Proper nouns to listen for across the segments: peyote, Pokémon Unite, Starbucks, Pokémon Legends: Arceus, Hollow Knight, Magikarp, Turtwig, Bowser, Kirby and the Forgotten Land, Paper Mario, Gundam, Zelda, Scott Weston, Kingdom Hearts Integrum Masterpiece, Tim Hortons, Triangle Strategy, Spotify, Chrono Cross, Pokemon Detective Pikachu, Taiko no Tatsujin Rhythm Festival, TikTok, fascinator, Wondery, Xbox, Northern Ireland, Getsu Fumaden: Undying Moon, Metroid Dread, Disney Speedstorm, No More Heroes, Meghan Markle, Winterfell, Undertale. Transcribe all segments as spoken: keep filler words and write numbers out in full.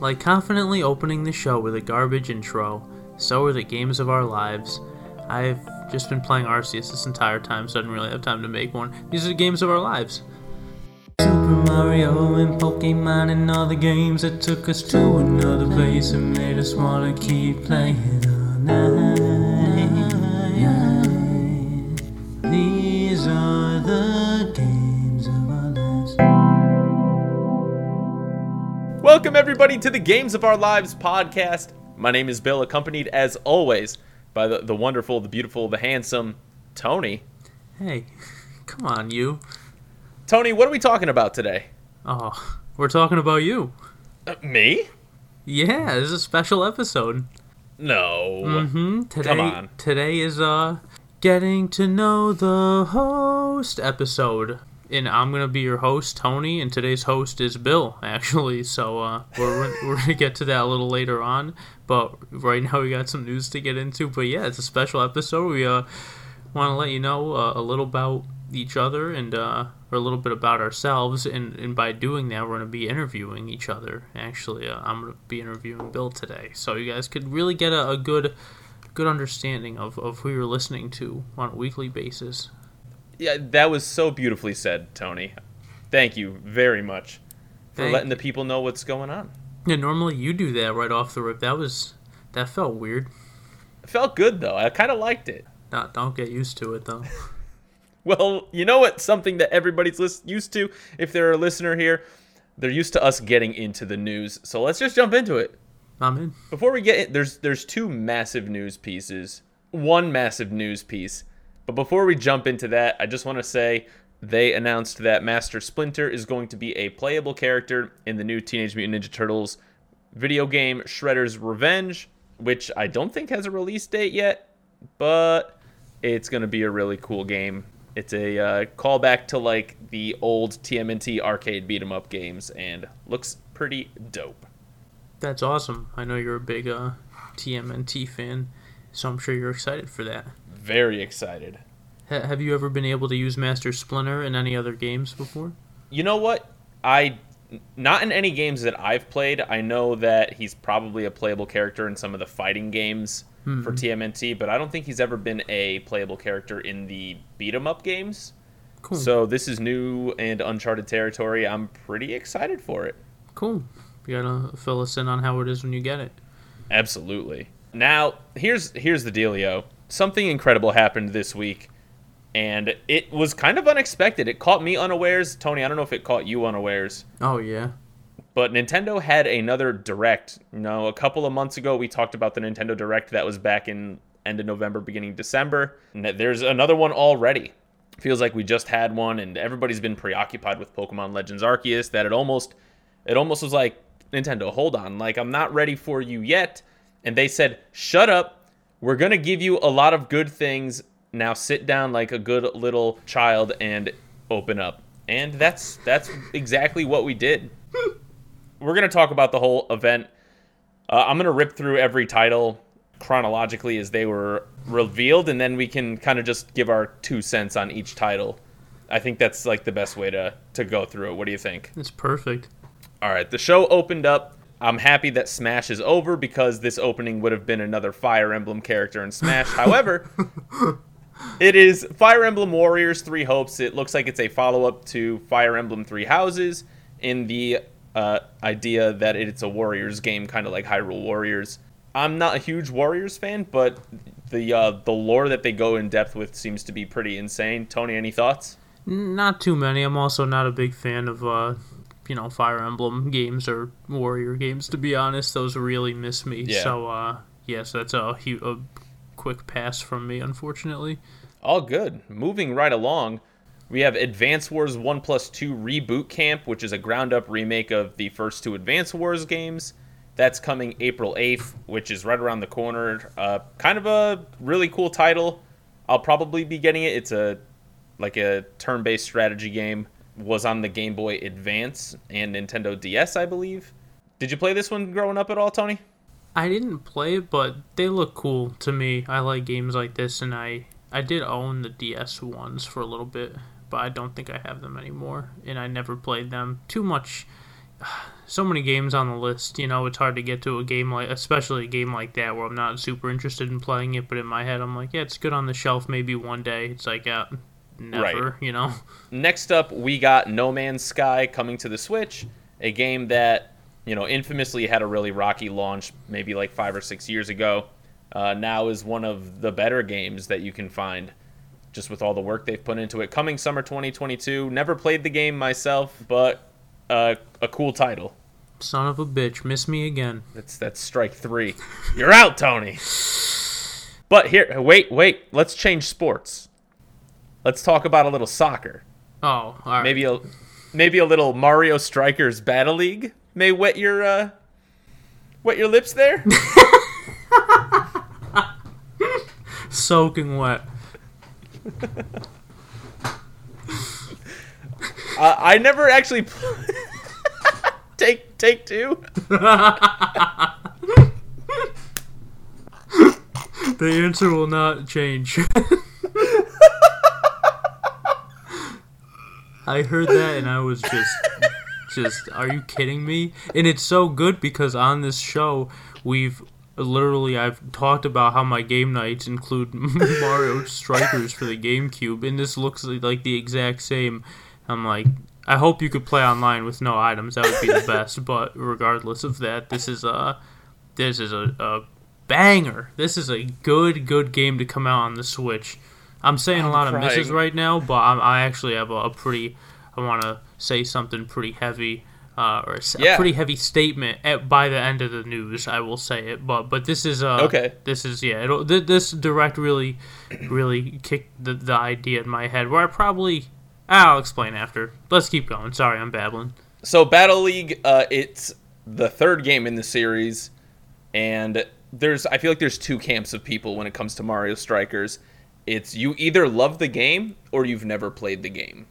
Like confidently opening the show with a garbage intro, so are the games of our lives. I've just been playing Arceus this entire time, so I didn't really have time to make one. These are the games of our lives. Super Mario and Pokemon and all the games that took us to another place and made us want to keep playing all night. These are the games of our lives. Welcome everybody to the Games of Our Lives podcast. My name is Bill, accompanied as always by the, the wonderful, the beautiful, the handsome Tony. Hey, come on you. Tony, what are we talking about today? Oh, we're talking about you. Uh, me? Yeah, this is a special episode. No. Mm-hmm. Today, Come on. Today is uh, Getting to Know the Host episode. And I'm going to be your host, Tony, and today's host is Bill, actually. So uh, we're, we're going to get to that a little later on. But right now we got some news to get into. But yeah, it's a special episode. We uh, want to let you know uh, a little about each other and uh, or a little bit about ourselves, and, and by doing that we're going to be interviewing each other. Actually, uh, I'm going to be interviewing Bill today, so you guys could really get a, a good good understanding of, of who you're listening to on a weekly basis. Yeah, that was so beautifully said, Tony. Thank you very much for Thank letting the people know what's going on. Yeah, normally you do that right off the rip. That was that felt weird. It felt good though. I kind of liked it. Not, don't get used to it though. Well, you know what? Something that everybody's list- used to, if they're a listener here, they're used to us getting into the news. So let's just jump into it. I'm in. Before we get in, there's, there's two massive news pieces. One massive news piece. But before we jump into that, I just want to say they announced that Master Splinter is going to be a playable character in the new Teenage Mutant Ninja Turtles video game Shredder's Revenge, which I don't think has a release date yet, but it's going to be a really cool game. It's a uh, callback to, like, the old T M N T arcade beat-em-up games, and looks pretty dope. That's awesome. I know you're a big uh, T M N T fan, so I'm sure you're excited for that. Very excited. H- have you ever been able to use Master Splinter in any other games before? You know what? I not in any games that I've played. I know that he's probably a playable character in some of the fighting games Mm-hmm. for T M N T, but I don't think he's ever been a playable character in the beat-em-up games. Cool. So this is new and uncharted territory. I'm pretty excited for it. Cool. You gotta fill us in on how it is when you get it. Absolutely. Now, here's here's the dealio. Something incredible happened this week, and it was kind of unexpected. It caught me unawares. Tony, I don't know if it caught you unawares. Oh, yeah. But Nintendo had another Direct. You know, a couple of months ago, we talked about the Nintendo Direct that was back in end of November, beginning December. And there's another one already. Feels like we just had one, and everybody's been preoccupied with Pokémon Legends: Arceus that it almost, it almost was like, Nintendo, hold on, like I'm not ready for you yet. And they said, shut up. We're gonna give you a lot of good things. Now sit down like a good little child and open up. And that's that's exactly what we did. We're going to talk about the whole event. Uh, I'm going to rip through every title chronologically as they were revealed, and then we can kind of just give our two cents on each title. I think that's like the best way to, to go through it. What do you think? It's perfect. All right, the show opened up. I'm happy that Smash is over because this opening would have been another Fire Emblem character in Smash. However, it is Fire Emblem Warriors Three Hopes. It looks like it's a follow-up to Fire Emblem Three Houses in the Uh, idea that it's a Warriors game, kind of like Hyrule Warriors. I'm not a huge Warriors fan, but the uh, the lore that they go in depth with seems to be pretty insane. Tony, any thoughts? Not too many. I'm also not a big fan of uh, you know Fire Emblem games or Warrior games. To be honest, those really miss me. Yeah. So uh, yeah, so that's a, a quick pass from me, unfortunately. All good. Moving right along. We have Advance Wars one plus two Reboot Camp, which is a ground-up remake of the first two Advance Wars games. That's coming April eighth, which is right around the corner. Uh, kind of a really cool title. I'll probably be getting it. It's a like a turn-based strategy game. Was on the Game Boy Advance and Nintendo D S, I believe. Did you play this one growing up at all, Tony? I didn't play it, but they look cool to me. I like games like this, and I, I did own the D S ones for a little bit, but I don't think I have them anymore, and I never played them. Too much so many games on the list, you know, it's hard to get to a game like, especially a game like that where I'm not super interested in playing it, but in my head I'm like, yeah, it's good on the shelf, maybe one day. It's like, yeah, never, right. You know? Next up, we got No Man's Sky coming to the Switch, a game that, you know, infamously had a really rocky launch maybe like five or six years ago. Uh, now is one of the better games that you can find, just with all the work they've put into it. Coming summer twenty twenty-two. Never played the game myself, but uh, a cool title. Son of a bitch, miss me again. That's that's strike three. You're out, Tony. But here, wait, wait. Let's change sports. Let's talk about a little soccer. Oh, all right. Maybe a maybe a little Mario Strikers Battle League may wet your uh, wet your lips there. Soaking wet. uh, I never actually pl- take take two. The answer will not change. I heard that and I was just just are you kidding me? And it's so good because on this show we've Literally, I've talked about how my game nights include Mario Strikers for the GameCube, and this looks like the exact same. I'm like, I hope you could play online with no items. That would be the best, but regardless of that, this is a, this is a, a banger. This is a good, good game to come out on the Switch. I'm saying I'm a lot crying. of misses right now, but I'm, I actually have a, a pretty, I want to say something pretty heavy. Uh, or a yeah. pretty heavy statement at, by the end of the news, I will say it. But but this is uh okay. This is yeah. It'll, th- this direct really, really kicked the, the idea in my head where I probably I'll explain after. Let's keep going. Sorry, I'm babbling. So Battle League, uh, it's the third game in the series, and there's I feel like there's two camps of people when it comes to Mario Strikers. It's you either love the game or you've never played the game.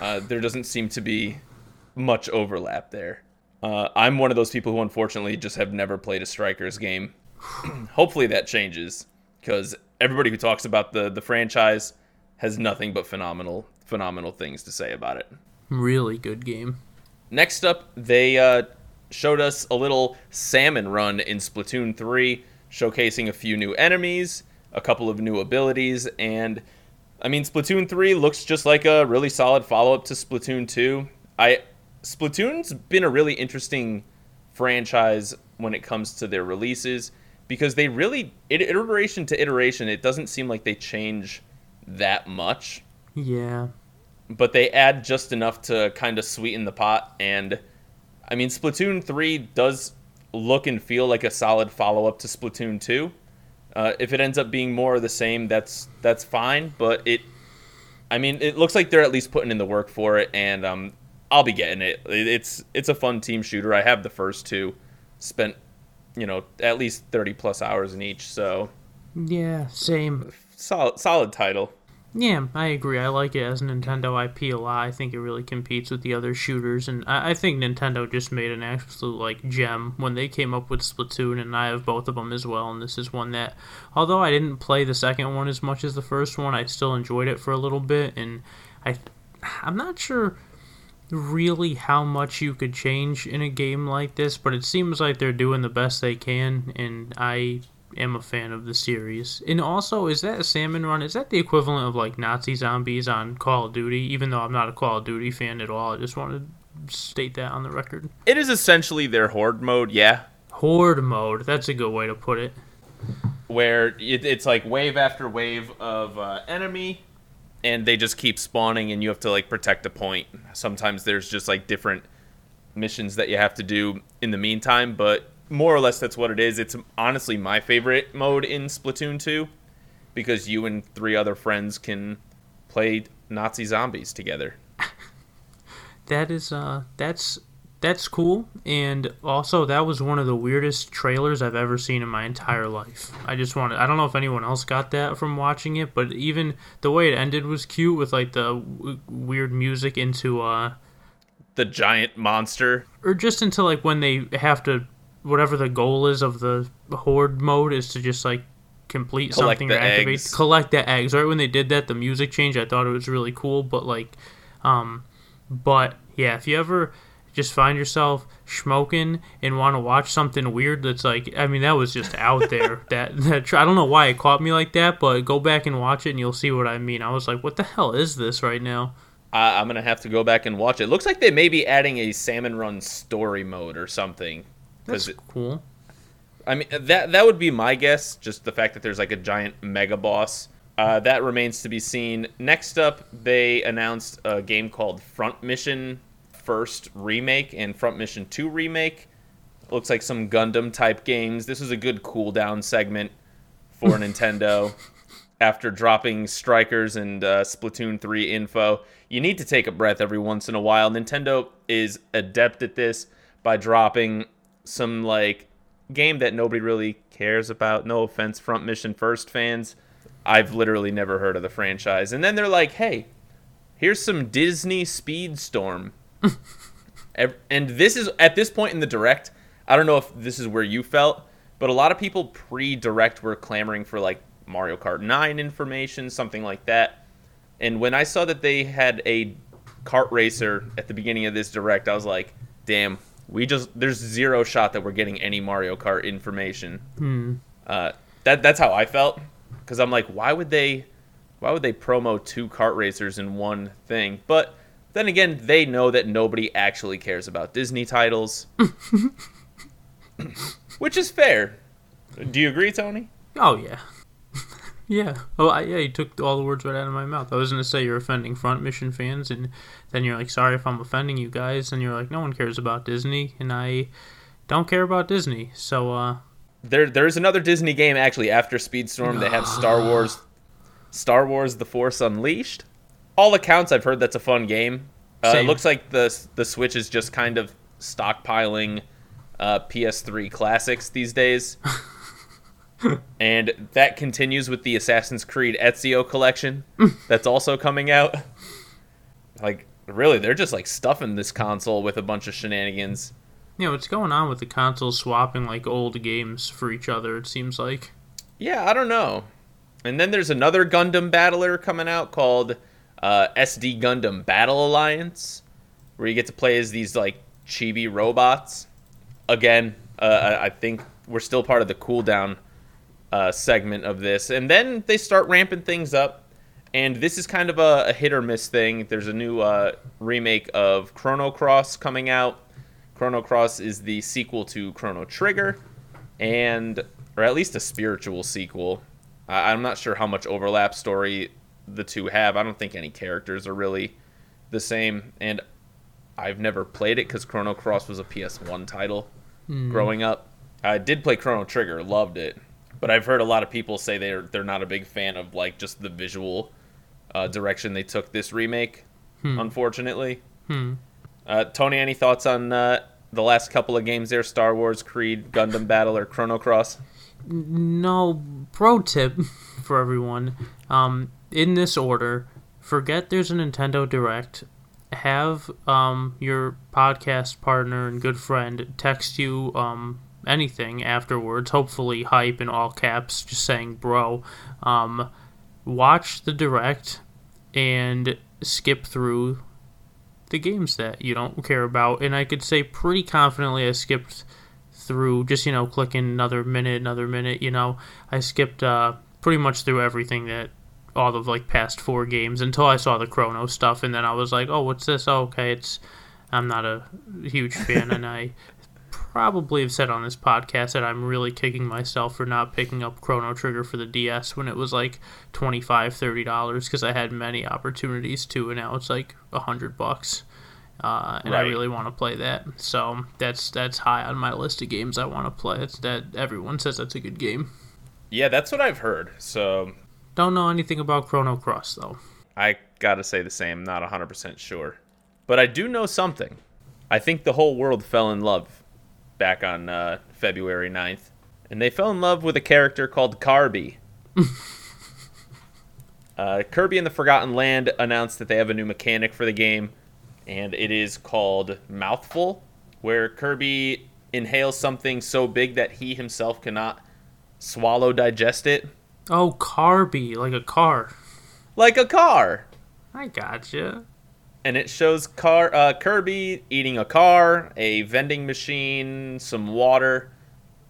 Uh, there doesn't seem to be much overlap there. Uh, I'm one of those people who unfortunately just have never played a Strikers game. Hopefully that changes, because everybody who talks about the, the franchise has nothing but phenomenal, phenomenal things to say about it. Really good game. Next up, they uh, showed us a little salmon run in Splatoon three, showcasing a few new enemies, a couple of new abilities, and I mean, Splatoon three looks just like a really solid follow-up to Splatoon two. I... Splatoon's been a really interesting franchise when it comes to their releases, because they really, iteration to iteration, it doesn't seem like they change that much. Yeah. But they add just enough to kind of sweeten the pot. And, I mean, Splatoon three does look and feel like a solid follow-up to Splatoon two. Uh, if it ends up being more of the same, that's that's fine. But it, I mean, it looks like they're at least putting in the work for it, and um. I'll be getting it. It's it's a fun team shooter. I have the first two, spent, you know, at least thirty plus hours in each. So yeah, same. Solid solid title. Yeah, I agree. I like it as a Nintendo I P a lot. I think it really competes with the other shooters, and I, I think Nintendo just made an absolute like gem when they came up with Splatoon, and I have both of them as well. And this is one that, although I didn't play the second one as much as the first one, I still enjoyed it for a little bit, and I I'm not sure really how much you could change in a game like this, but it seems like they're doing the best they can, and I am a fan of the series. And also, is that a salmon run? Is that the equivalent of like Nazi zombies on Call of Duty? Even though I'm not a Call of Duty fan at all, I just want to state that on the record. It is essentially their horde mode, yeah. Horde mode, that's a good way to put it. Where it's like wave after wave of uh, enemy, and they just keep spawning, and you have to, like, protect a point. Sometimes there's just, like, different missions that you have to do in the meantime, but more or less that's what it is. It's honestly my favorite mode in Splatoon two, because you and three other friends can play Nazi zombies together. That is, uh, that's, that's cool, and also that was one of the weirdest trailers I've ever seen in my entire life. I just wanted, I don't know if anyone else got that from watching it, but even the way it ended was cute with like the w- weird music into uh the giant monster, or just into like when they have to, whatever the goal is of the horde mode is to just like complete collect something or activate eggs. collect the eggs. Right when they did that, the music changed. I thought it was really cool, but like um but yeah, if you ever just find yourself schmoking and want to watch something weird that's like, I mean, that was just out there. that, that I don't know why it caught me like that, but go back and watch it and you'll see what I mean. I was like, what the hell is this right now? I, I'm going to have to go back and watch it. Looks like they may be adding a Salmon Run story mode or something. That's it, cool. I mean, that that would be my guess, just the fact that there's like a giant mega boss. Uh, that remains to be seen. Next up, they announced a game called Front Mission First Remake and Front Mission two Remake. Looks like some Gundam-type games. This is a good cool-down segment for Nintendo. After dropping Strikers and uh, Splatoon three info, you need to take a breath every once in a while. Nintendo is adept at this by dropping some like game that nobody really cares about. No offense, Front Mission First fans. I've literally never heard of the franchise. And then they're like, hey, here's some Disney Speedstorm. And this is, at this point in the Direct, I don't know if this is where you felt, but a lot of people pre-Direct were clamoring for, like, Mario Kart nine information, something like that. And when I saw that they had a kart racer at the beginning of this Direct, I was like, damn, we just, there's zero shot that we're getting any Mario Kart information. Hmm. Uh, that that's how I felt. Because I'm like, why would they why would they promo two kart racers in one thing? But then again, they know that nobody actually cares about Disney titles. Which is fair. Do you agree, Tony? Oh, yeah. yeah. Oh, I, yeah, you took all the words right out of my mouth. I was going to say you're offending Front Mission fans, and then you're like, sorry if I'm offending you guys. And you're like, no one cares about Disney, and I don't care about Disney. So, uh... There, there's another Disney game, actually, after Speedstorm. They have Star Wars, Star Wars: The Force Unleashed. All accounts, I've heard that's a fun game. Uh, it looks like the the Switch is just kind of stockpiling uh, P S three classics these days. And that continues with the Assassin's Creed Ezio Collection that's also coming out. Like, really, they're just, like, stuffing this console with a bunch of shenanigans. Yeah, what's going on with the consoles swapping, like, old games for each other, it seems like. Yeah, I don't know. And then there's another Gundam battler coming out called uh, S D Gundam Battle Alliance, where you get to play as these, like, chibi robots. Again, uh, I think we're still part of the cooldown uh, segment of this. And then they start ramping things up, and this is kind of a, a hit-or-miss thing. There's a new uh, remake of Chrono Cross coming out. Chrono Cross is the sequel to Chrono Trigger, and or at least a spiritual sequel. Uh, I'm not sure how much overlap story the two have. I don't think any characters are really the same, and I've never played it because Chrono Cross was a P S one title mm. growing up. I did play Chrono Trigger, loved it, but I've heard a lot of people say they're they're not a big fan of like just the visual uh, direction they took this remake, hmm. unfortunately. Hmm. Uh, Tony, any thoughts on... Uh, the last couple of games there, Star Wars, Creed, Gundam Battle, or Chrono Cross? No, pro tip for everyone. Um, in this order, forget there's a Nintendo Direct. Have um, your podcast partner and good friend text you um, anything afterwards, hopefully hype in all caps, just saying, bro. Um, watch the Direct and skip through the games that you don't care about, and I could say pretty confidently I skipped through, just, you know, clicking another minute, another minute, you know, I skipped uh, pretty much through everything that, all of, like, past four games, until I saw the Chrono stuff, and then I was like, oh, what's this? Oh, okay, it's, I'm not a huge fan, and I probably have said on this podcast that I'm really kicking myself for not picking up Chrono Trigger for the D S when it was like twenty-five dollars, thirty dollars, because I had many opportunities to, and now it's like a hundred bucks, uh, and right. I really want to play that, so that's that's high on my list of games I want to play. It's that everyone says that's a good game. Yeah, that's what I've heard. So don't know anything about Chrono Cross though. I gotta say the same, not one hundred percent sure, but I do know something. I think the whole world fell in love back on uh, February ninth, and they fell in love with a character called Kirby. uh, Kirby and the Forgotten Land announced that they have a new mechanic for the game, and it is called Mouthful, where Kirby inhales something so big that he himself cannot swallow, digest it. Oh, Kirby, like a car. Like a car. I gotcha. And it shows car uh, Kirby eating a car, a vending machine, some water,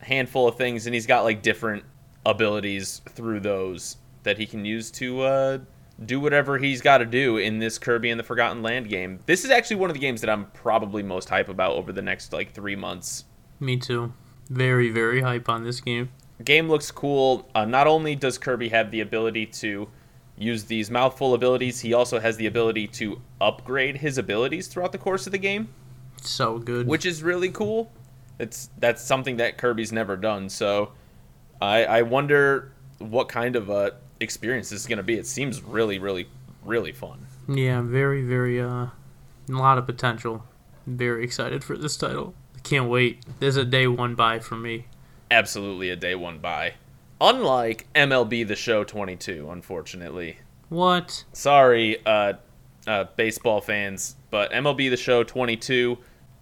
a handful of things, and he's got like different abilities through those that he can use to uh, do whatever he's got to do in this Kirby and the Forgotten Land game. This is actually one of the games that I'm probably most hype about over the next like three months. Me too. Very, very hype on this game. Game looks cool. Uh, not only does Kirby have the ability to use these mouthful abilities, he also has the ability to upgrade his abilities throughout the course of the game. So good. Which is really cool. It's that's something that Kirby's never done, so I I wonder what kind of a experience this is going to be. It seems really, really, really fun. Yeah, very, very, uh, a lot of potential. I'm very excited for this title. I can't wait. There's a day one buy for me. Absolutely a day one buy. Unlike M L B The Show twenty-two, unfortunately. What? Sorry, uh, uh, baseball fans, but M L B The Show twenty-two,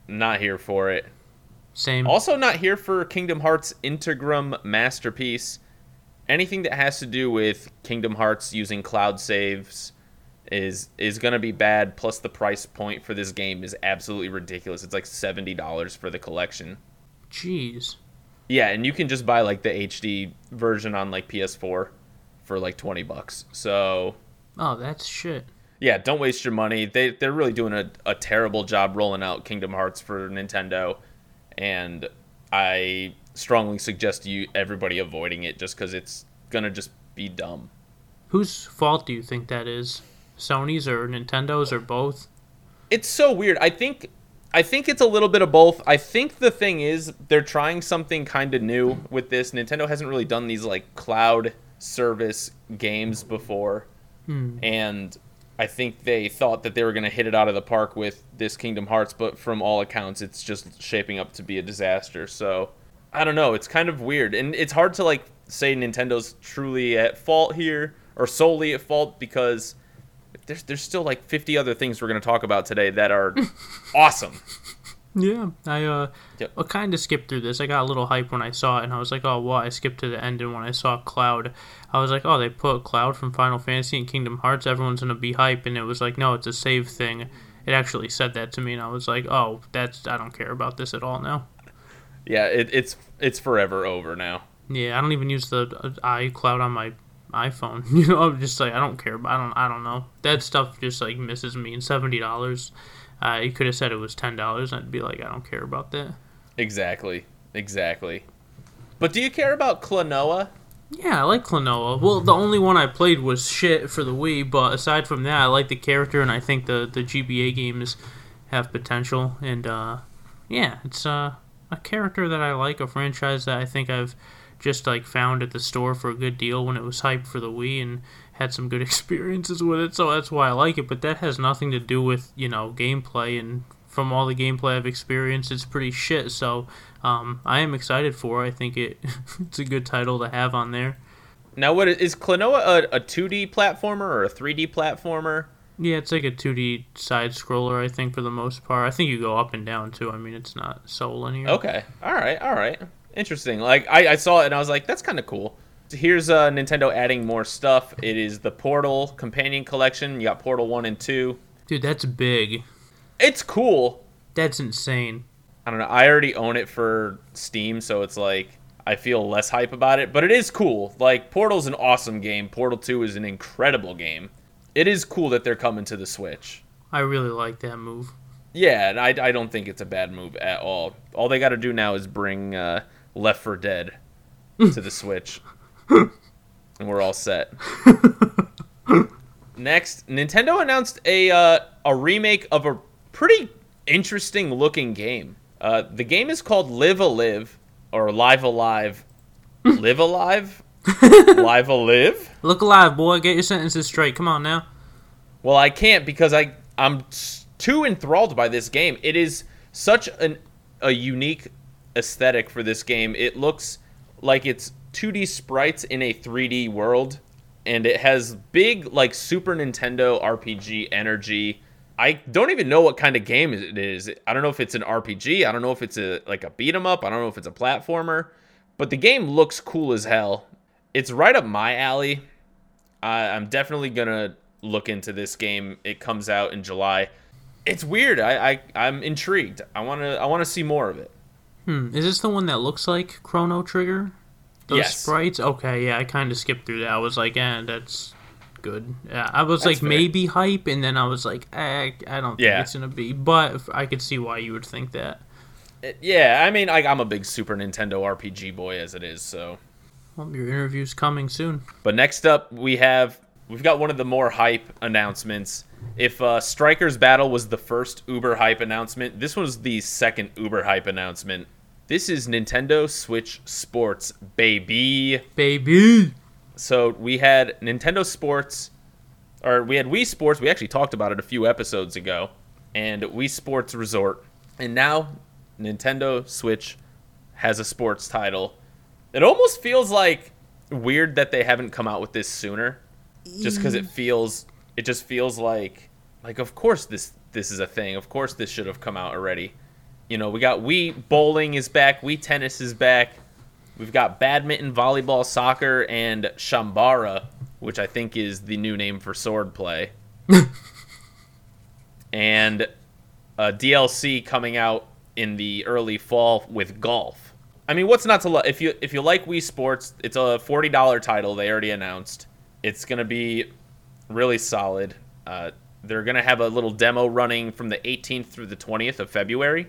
not here for it. Same. Also not here for Kingdom Hearts Integrum Masterpiece. Anything that has to do with Kingdom Hearts using cloud saves is is going to be bad, plus the price point for this game is absolutely ridiculous. It's like seventy dollars for the collection. Jeez. Yeah, and you can just buy like the H D version on like P S four for like twenty bucks. So, oh, that's shit. Yeah, don't waste your money. They they're really doing a, a terrible job rolling out Kingdom Hearts for Nintendo, and I strongly suggest you everybody avoiding it just because it's gonna just be dumb. Whose fault do you think that is? Sony's or Nintendo's or both? It's so weird. I think. I think it's a little bit of both. I think the thing is they're trying something kind of new with this. Nintendo hasn't really done these like cloud service games before. Hmm. And I think they thought that they were going to hit it out of the park with this Kingdom Hearts, but from all accounts, it's just shaping up to be a disaster. So I don't know. It's kind of weird. And it's hard to like say Nintendo's truly at fault here or solely at fault because There's, there's still like fifty other things we're going to talk about today that are awesome. Yeah, I uh, yep. I kind of skipped through this. I got a little hype when I saw it, and I was like, oh, wow. I skipped to the end, and when I saw Cloud, I was like, oh, they put Cloud from Final Fantasy and Kingdom Hearts. Everyone's going to be hype, and it was like, no, it's a save thing. It actually said that to me, and I was like, oh, that's I don't care about this at all now. Yeah, it, it's it's forever over now. Yeah, I don't even use the iCloud on my iPhone, you know. I'm just like, I don't care, I don't I don't know, that stuff just like misses me. And seventy dollars, uh you could have said it was ten dollars, I'd be like, I don't care about that. Exactly exactly. But do you care about Klonoa? Yeah, I like Klonoa. Well, the only one I played was shit for the Wii, but aside from that, I like the character, and I think the the G B A games have potential, and uh yeah, it's uh a character that I like, a franchise that I think I've just like found at the store for a good deal when it was hyped for the Wii, and had some good experiences with it, so that's why I like it. But that has nothing to do with, you know, gameplay, and from all the gameplay I've experienced, it's pretty shit. So um, I am excited for it. I think it it's a good title to have on there. Now, what is Klonoa, a, a two D platformer or a three D platformer? Yeah, it's like a two D side scroller, I think, for the most part. I think you go up and down too. I mean, it's not so linear. Okay, all right, all right. Interesting. Like I, I saw it and I was like, that's kind of cool. Here's uh, Nintendo adding more stuff. It is the Portal Companion Collection. You got Portal one and two. Dude, that's big. It's cool. That's insane. I don't know. I already own it for Steam, so it's like I feel less hype about it. But it is cool. Like, Portal's an awesome game. Portal two is an incredible game. It is cool that they're coming to the Switch. I really like that move. Yeah, and I, I don't think it's a bad move at all. All they got to do now is bring Uh, Left four Dead to the Switch, and we're all set. Next, Nintendo announced a uh, a remake of a pretty interesting looking game. Uh, the game is called Live Alive or Live Alive, Live Alive, Live Alive. Look alive, boy! Get your sentences straight. Come on now. Well, I can't because I I'm too enthralled by this game. It is such an a unique aesthetic for this game. It looks like it's two D sprites in a three D world, and it has big like Super Nintendo R P G energy. I don't even know what kind of game it is. I don't know if it's an R P G. I don't know if it's a like a beat 'em up. I don't know if it's a platformer, but the game looks cool as hell. It's right up my alley. Uh, I'm definitely gonna look into this game. It comes out in July. it's weird. I, I I'm intrigued. I wanna I wanna see more of it. Hmm. Is this the one that looks like Chrono Trigger? Those yes. sprites? Okay, yeah, I kind of skipped through that. I was like, eh, that's good. Yeah, I was that's like, fair. Maybe hype, and then I was like, eh, I don't think yeah. it's going to be. But I could see why you would think that. It, yeah, I mean, I, I'm a big Super Nintendo R P G boy as it is, so. Well, your interview's coming soon. But next up, we have, we've got one of the more hype announcements. If uh, Strikers Battle was the first uber hype announcement, this was the second uber hype announcement. This is Nintendo Switch Sports, baby. Baby. So we had Nintendo Sports, or we had Wii Sports. We actually talked about it a few episodes ago, and Wii Sports Resort. And now Nintendo Switch has a sports title. It almost feels like weird that they haven't come out with this sooner, just because it feels, it just feels like, like of course this this is a thing. Of course this should have come out already. You know, we got Wii bowling is back, Wii tennis is back. We've got badminton, volleyball, soccer, and Shambara, which I think is the new name for sword play. And a D L C coming out in the early fall with golf. I mean, what's not to love? If you if you like Wii Sports, it's a forty dollars title they already announced. It's going to be really solid. Uh, they're going to have a little demo running from the eighteenth through the twentieth of February.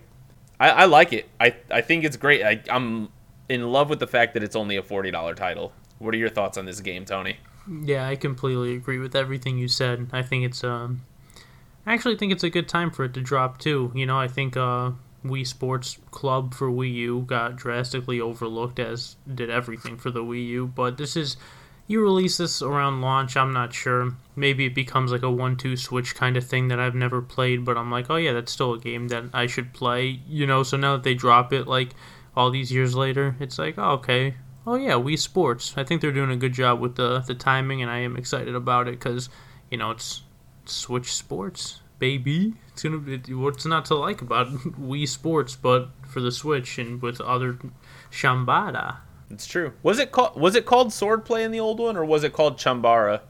I, I like it. I, I think it's great. I, I'm in love with the fact that it's only a forty dollars title. What are your thoughts on this game, Tony? Yeah, I completely agree with everything you said. I think it's um, I actually think it's a good time for it to drop too. You know, I think uh, Wii Sports Club for Wii U got drastically overlooked, as did everything for the Wii U. But this is, you release this around launch, I'm not sure. Maybe it becomes like a one two Switch kind of thing that I've never played, but I'm like, oh yeah, that's still a game that I should play, you know. So now that they drop it, like, all these years later, it's like, oh, okay, oh yeah, Wii Sports. I think they're doing a good job with the, the timing, and I am excited about it because, you know, it's Switch Sports, baby. It's gonna be, what's not to like about Wii Sports, but for the Switch and with other Shambara. It's true. Was it called was it called Swordplay in the old one, or was it called Shambara?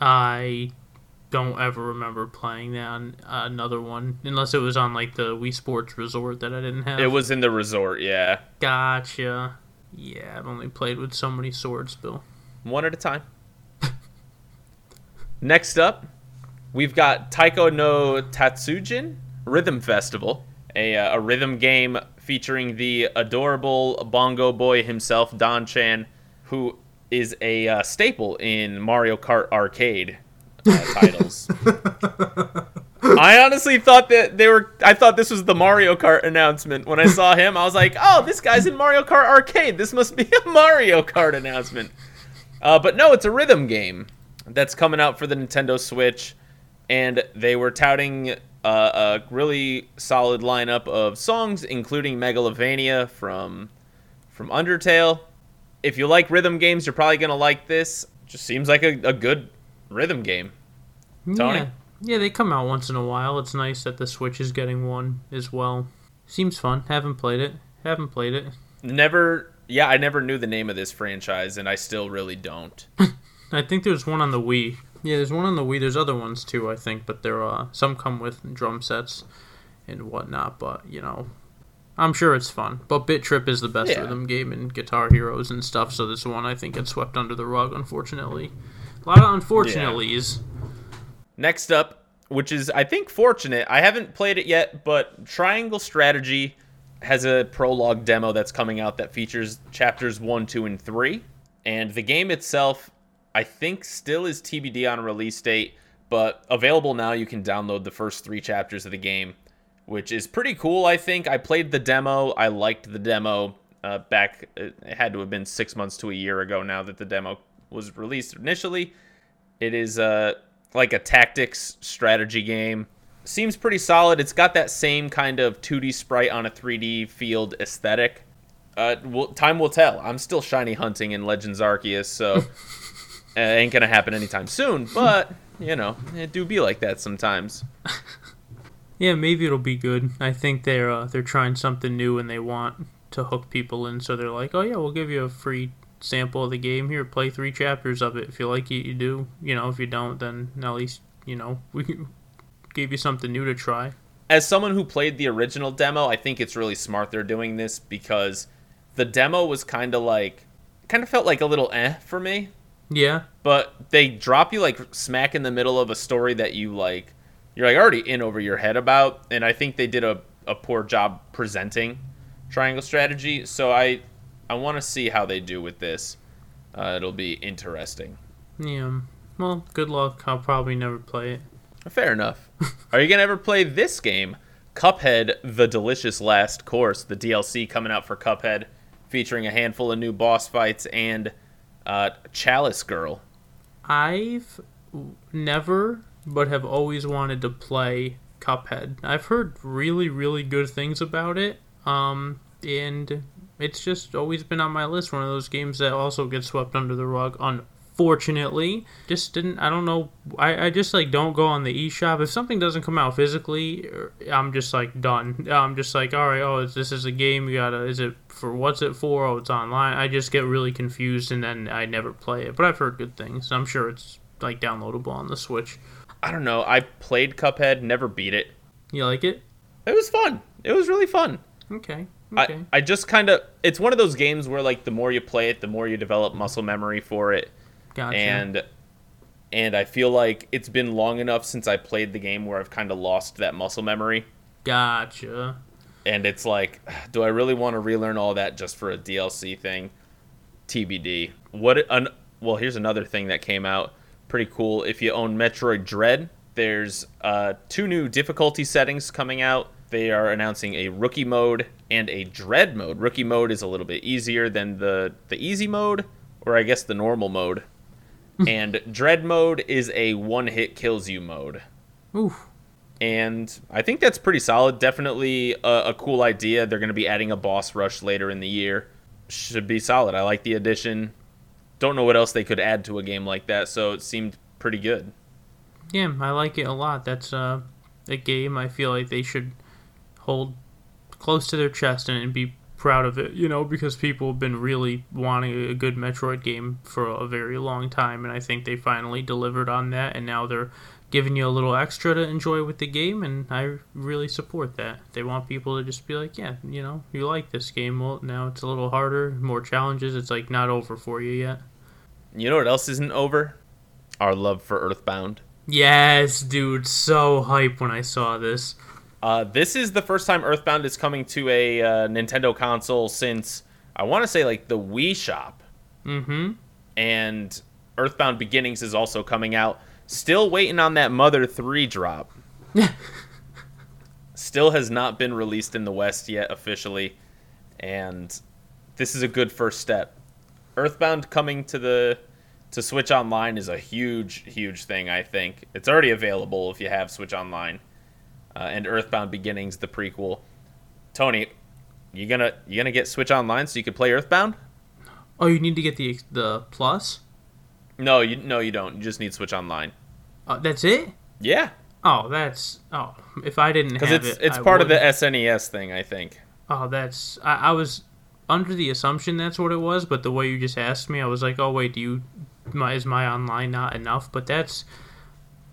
I don't ever remember playing that on another one, unless it was on like the Wii Sports Resort that I didn't have. It was in the resort, yeah. Gotcha. Yeah, I've only played with so many swords, Bill. One at a time. Next up, we've got Taiko no Tatsujin Rhythm Festival, a uh, a rhythm game featuring the adorable Bongo Boy himself, Don-chan, who is a uh, staple in Mario Kart arcade uh, titles. I honestly thought that they were... I thought this was the Mario Kart announcement. When I saw him, I was like, oh, this guy's in Mario Kart arcade. This must be a Mario Kart announcement. Uh, but no, it's a rhythm game that's coming out for the Nintendo Switch, and they were touting... Uh, a really solid lineup of songs, including Megalovania from from Undertale. If you like rhythm games, you're probably going to like this. Just seems like a, a good rhythm game. Tony? Yeah. yeah, they come out once in a while. It's nice that the Switch is getting one as well. Seems fun. Haven't played it. Haven't played it. Never. Yeah, I never knew the name of this franchise, and I still really don't. I think there's one on the Wii. Yeah, there's one on the Wii. There's other ones, too, I think. But there are, some come with drum sets and whatnot. But, you know, I'm sure it's fun. But Bit Trip is the best yeah. rhythm game in Guitar Heroes and stuff. So this one, I think, gets swept under the rug, unfortunately. A lot of unfortunatelys. Yeah. Next up, which is, I think, fortunate. I haven't played it yet, but Triangle Strategy has a prologue demo that's coming out that features chapters one, two, and three. And the game itself... I think still is T B D on release date, but available now. You can download the first three chapters of the game, which is pretty cool, I think. I played the demo. I liked the demo uh, back. It had to have been six months to a year ago now that the demo was released initially. It is uh, like a tactics strategy game. Seems pretty solid. It's got that same kind of two D sprite on a three D field aesthetic. Uh, we'll, time will tell. I'm still shiny hunting in Legends Arceus, so... It ain't going to happen anytime soon, but, you know, it do be like that sometimes. Yeah, maybe it'll be good. I think they're uh, they're trying something new and they want to hook people in, so they're like, oh, yeah, we'll give you a free sample of the game here. Play three chapters of it. If you like it, you do. You know, if you don't, then at least, you know, we gave you something new to try. As someone who played the original demo, I think it's really smart they're doing this, because the demo was kind of like, kind of felt like a little eh for me. Yeah. But they drop you like smack in the middle of a story that you like, you're like already in over your head about. And I think they did a, a poor job presenting Triangle Strategy. So I, I want to see how they do with this. Uh, it'll be interesting. Yeah. Well, good luck. I'll probably never play it. Fair enough. Are you going to ever play this game? Cuphead, The Delicious Last Course, the D L C coming out for Cuphead, featuring a handful of new boss fights and uh, Chalice Girl. I've never, but have always wanted to play Cuphead. I've heard really, really good things about it, um, and it's just always been on my list, one of those games that also gets swept under the rug on Fortunately, just didn't, I don't know, I, I just, like, don't go on the eShop. If something doesn't come out physically, I'm just, like, done. I'm just like, all right, oh, it's, this is a game, you gotta, is it for, what's it for? Oh, it's online. I just get really confused, and then I never play it. But I've heard good things. I'm sure it's, like, downloadable on the Switch. I don't know. I played Cuphead, never beat it. You like it? It was fun. It was really fun. Okay. Okay. I, I just kind of, it's one of those games where, like, the more you play it, the more you develop muscle memory for it. Gotcha. And and I feel like it's been long enough since I played the game where I've kind of lost that muscle memory. Gotcha. And it's like, do I really want to relearn all that just for a D L C thing? T B D. What? An, well, here's another thing that came out. Pretty cool. If you own Metroid Dread, there's uh, two new difficulty settings coming out. They are announcing a rookie mode and a dread mode. Rookie mode is a little bit easier than the, the easy mode, or I guess the normal mode. And dread mode is a one-hit kills you mode. Oof. And I think that's pretty solid. Definitely a, a cool idea. They're going to be adding a boss rush later in the year. Should be solid. I like the addition. Don't know what else they could add to a game like that, so it seemed pretty good. Yeah, I like it a lot. That's uh, a game I feel like they should hold close to their chest and, and be proud of it, you know, because people have been really wanting a good Metroid game for a very long time, and I think they finally delivered on that, and now they're giving you a little extra to enjoy with the game, and I really support that. They want people to just be like, yeah, you know, you like this game, well, now it's a little harder, more challenges, it's like not over for you yet. You know what else isn't over? Our love for EarthBound. Yes, dude, so hype when I saw this. Uh, this is the first time EarthBound is coming to a uh, Nintendo console since, I want to say, like, the Wii Shop. Mm-hmm. And EarthBound Beginnings is also coming out. Still waiting on that Mother three drop. Still has not been released in the West yet officially. And this is a good first step. EarthBound coming to the to Switch Online is a huge, huge thing, I think. It's already available if you have Switch Online. Uh, and EarthBound Beginnings, the prequel. Tony, you gonna you gonna get Switch Online so you can play EarthBound? Oh, you need to get the the Plus? No, you no you don't. You just need Switch Online. Uh, that's it? Yeah. Oh, that's oh. If I didn't have it, because it's it's I part would. of the S N E S thing, I think. Oh, that's I, I was under the assumption that's what it was, but the way you just asked me, I was like, oh wait, do you my, is my online not enough? But that's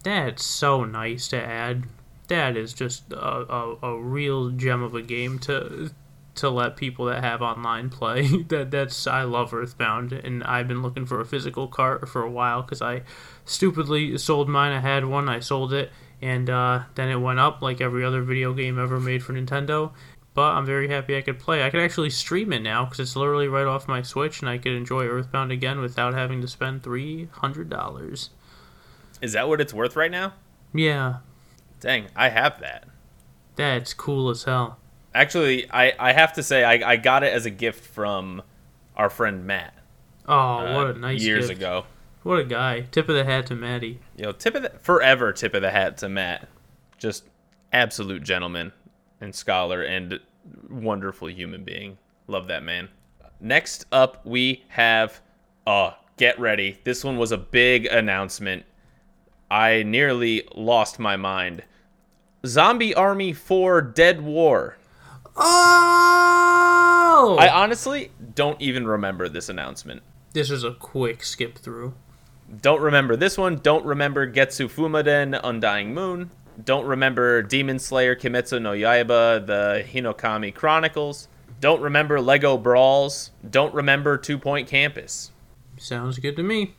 that's so nice to add. That is just a, a, a real gem of a game to to let people that have online play. that that's I love EarthBound, and I've been looking for a physical cart for a while because I stupidly sold mine. I had one, I sold it, and uh, then it went up like every other video game ever made for Nintendo. But I'm very happy I could play. I could actually stream it now because it's literally right off my Switch, and I could enjoy EarthBound again without having to spend three hundred dollars. Is that what it's worth right now? Yeah. Dang, I have that. That's cool as hell. Actually, I, I have to say, I, I got it as a gift from our friend Matt. Oh, uh, what a nice Years gift. ago. What a guy. Tip of the hat to Matty. Yo, tip of the, forever tip of the hat to Matt. Just absolute gentleman and scholar and wonderful human being. Love that man. Next up, we have, oh, get ready. This one was a big announcement. I nearly lost my mind. Zombie Army four Dead War. Oh! I honestly don't even remember this announcement. This is a quick skip through. Don't remember this one. Don't remember Getsu Fumaden, Undying Moon. Don't remember Demon Slayer, Kimetsu no Yaiba, the Hinokami Chronicles. Don't remember Lego Brawls. Don't remember Two Point Campus. Sounds good to me.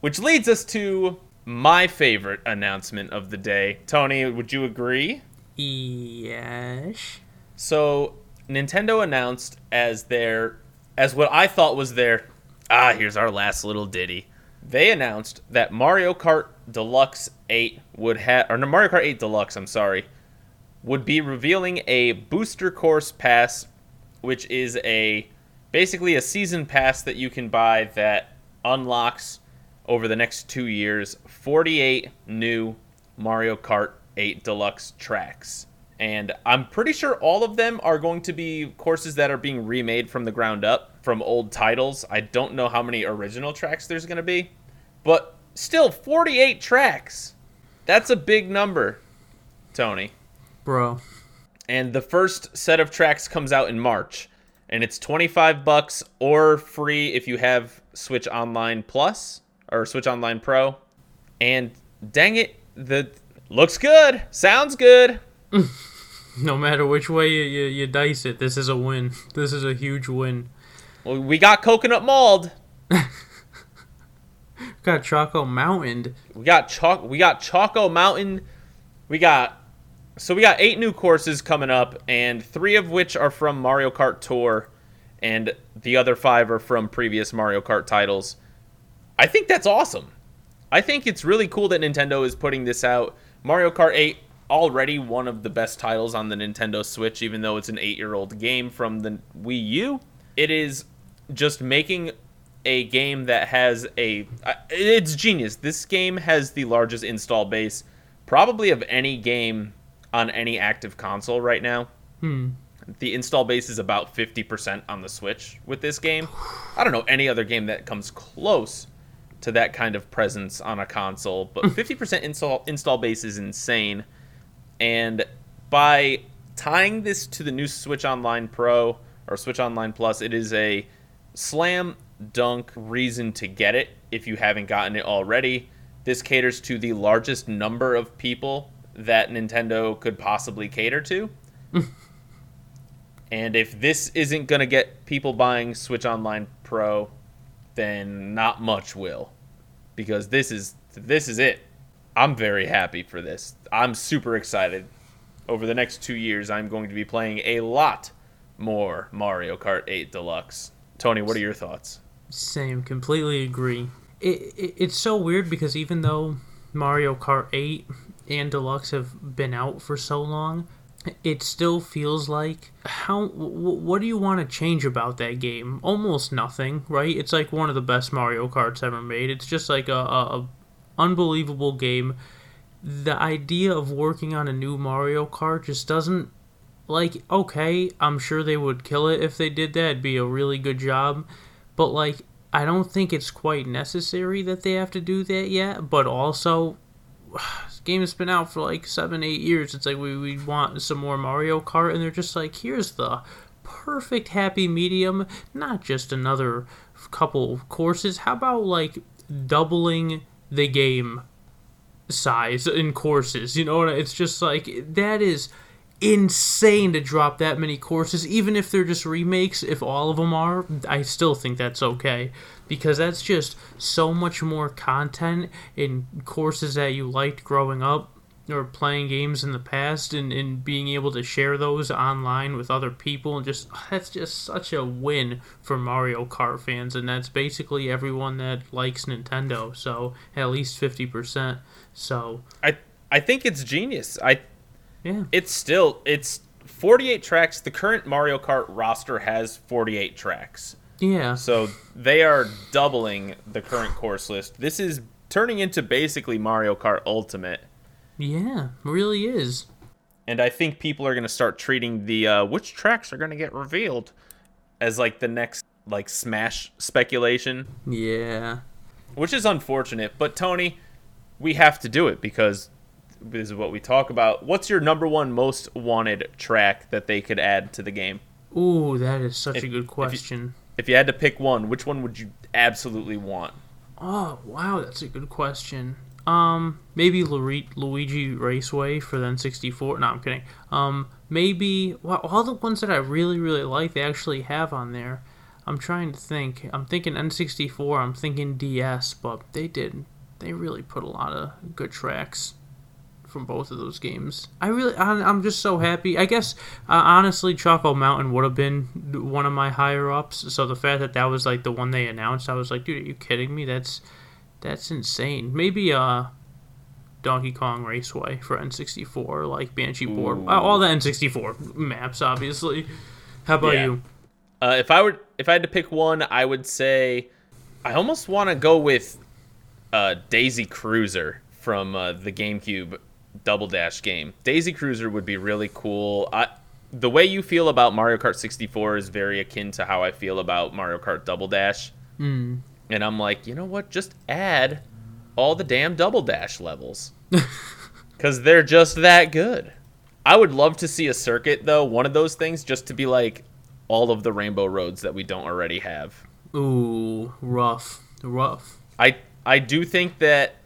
Which leads us to my favorite announcement of the day. Tony, would you agree? Yes. So Nintendo announced as their, as what I thought was their, ah, here's our last little ditty. They announced that Mario Kart Deluxe eight would have, or no, Mario Kart eight Deluxe, I'm sorry, would be revealing a Booster Course Pass, which is a basically a season pass that you can buy that unlocks over the next two years forty-eight new Mario Kart eight Deluxe tracks. And I'm pretty sure all of them are going to be courses that are being remade from the ground up from old titles. I don't know how many original tracks there's going to be, but still forty-eight tracks. That's a big number, Tony. Bro. And the first set of tracks comes out in March, and it's twenty-five bucks or free if you have Switch Online Plus or Switch Online Pro. And dang it, the looks good, sounds good. No matter which way you, you, you dice it, this is a win. This is a huge win. Well, we got Coconut Mauled. Got Choco Mountain. We got Choco. We got Choco Mountain. We got so we got eight new courses coming up, and three of which are from Mario Kart Tour, and the other five are from previous Mario Kart titles. I think that's awesome. I think it's really cool that Nintendo is putting this out. Mario Kart eight. Already one of the best titles on the Nintendo Switch, even though it's an eight-year-old game from the Wii U. It is just making a game that has a... It's genius. This game has the largest install base, probably of any game on any active console right now. Hmm. The install base is about fifty percent on the Switch with this game. I don't know any other game that comes close to that kind of presence on a console, but fifty percent install install base is insane. And by tying this to the new Switch Online Pro or Switch Online Plus, it is a slam dunk reason to get it if you haven't gotten it already. This caters to the largest number of people that Nintendo could possibly cater to. And if this isn't going to get people buying Switch Online Pro, then not much will. Because this is this is it. I'm very happy for this. I'm super excited. Over the next two years, I'm going to be playing a lot more Mario Kart eight Deluxe. Tony, what are your thoughts? Same. Completely agree. It, it, it's so weird because even though Mario Kart eight and Deluxe have been out for so long, it still feels like, how? W- what do you want to change about that game? Almost nothing, right? It's like one of the best Mario Karts ever made. It's just like a... a, a unbelievable game. The idea of working on a new Mario Kart just doesn't, like, okay, I'm sure they would kill it if they did that. It'd be a really good job. But, like, I don't think it's quite necessary that they have to do that yet. But also, this game has been out for, like, seven, eight years. It's like, we, we want some more Mario Kart. And they're just like, here's the perfect happy medium. Not just another couple courses. How about, like, doubling the game size in courses, you know? It's just like, that is insane to drop that many courses, even if they're just remakes. If all of them are, I still think that's okay, because that's just so much more content in courses that you liked growing up or playing games in the past, and, and being able to share those online with other people. And just, that's just such a win for Mario Kart fans, and that's basically everyone that likes Nintendo, so at least fifty percent. So I I think it's genius. I yeah. It's still, it's forty-eight tracks. The current Mario Kart roster has forty-eight tracks. Yeah. So they are doubling the current course list. This is turning into basically Mario Kart Ultimate. Yeah, really is. And I think people are going to start treating the uh, which tracks are going to get revealed as like the next like Smash speculation. Yeah. Which is unfortunate, but Tony, we have to do it because this is what we talk about. What's your number one most wanted track that they could add to the game? Ooh, that is such if, a good question. If you, if you had to pick one, which one would you absolutely want? Oh, wow, that's a good question. Um, maybe Luigi Raceway for the N sixty-four. No, I'm kidding. Um, maybe well, all the ones that I really, really like, they actually have on there. I'm trying to think. I'm thinking N sixty-four. I'm thinking D S, but they did. They really put a lot of good tracks from both of those games. I really, I'm just so happy. I guess, uh, honestly, Choco Mountain would have been one of my higher-ups, so the fact that that was, like, the one they announced, I was like, dude, are you kidding me? That's that's insane. Maybe uh, Donkey Kong Raceway for N sixty-four, like Banshee Ooh. Board. All the N sixty-four maps, obviously. How about yeah. you? Uh, if I were, if I had to pick one, I would say I almost want to go with uh, Daisy Cruiser from uh, the GameCube Double Dash game. Daisy Cruiser would be really cool. I, the way you feel about Mario Kart sixty-four is very akin to how I feel about Mario Kart Double Dash. Mm. And I'm like, you know what? Just add all the damn Double Dash levels because they're just that good. I would love to see a circuit, though, one of those things just to be like, all of the Rainbow Roads that we don't already have. Ooh, rough, rough. I I do think that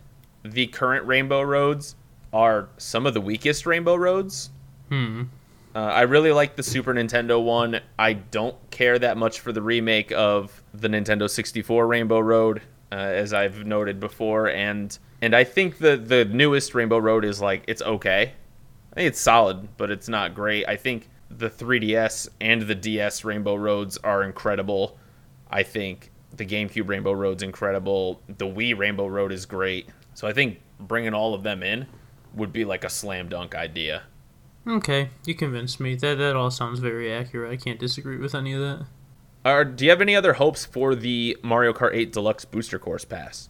the current Rainbow Roads are some of the weakest Rainbow Roads. Hmm. Uh, I really like the Super Nintendo one. I don't care that much for the remake of the Nintendo sixty-four Rainbow Road, uh, as I've noted before, and and I think the the newest Rainbow Road is like it's okay. I think it's solid, but it's not great. I think the three D S and the D S Rainbow Roads are incredible. I think the GameCube Rainbow Road's incredible. The Wii Rainbow Road is great. So I think bringing all of them in would be like a slam dunk idea. Okay, you convinced me. That that all sounds very accurate. I can't disagree with any of that. Are, do you have any other hopes for the Mario Kart eight Deluxe Booster Course Pass?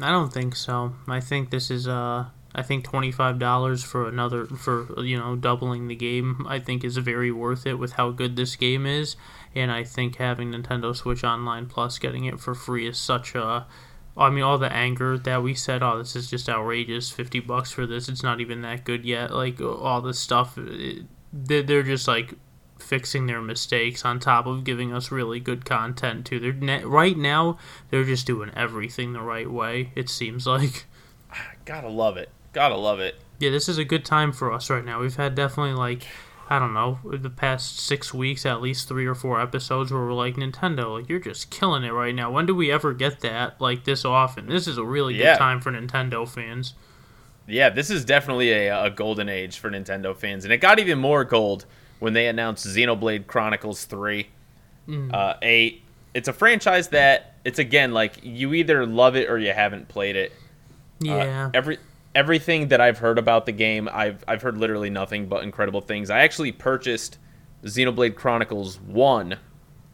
I don't think so. I think this is... uh. I think twenty-five dollars for another, for, you know, doubling the game, I think is very worth it with how good this game is. And I think having Nintendo Switch Online Plus, getting it for free is such a, I mean, all the anger that we said, oh, this is just outrageous, fifty bucks for this, it's not even that good yet. Like, all this stuff, it, they're just, like, fixing their mistakes on top of giving us really good content, too. They're, right now, they're just doing everything the right way, it seems like. Gotta love it. Gotta love it. Yeah, this is a good time for us right now. We've had definitely, like, I don't know, the past six weeks, at least three or four episodes where we're like, Nintendo, like, you're just killing it right now. When do we ever get that, like, this often? This is a really yeah. good time for Nintendo fans. Yeah, this is definitely a, a golden age for Nintendo fans. And it got even more gold when they announced Xenoblade Chronicles three. Mm. Uh, a, it's a franchise that, it's again, like, you either love it or you haven't played it. Yeah. Uh, every... Everything that I've heard about the game, I've I've heard literally nothing but incredible things. I actually purchased Xenoblade Chronicles one,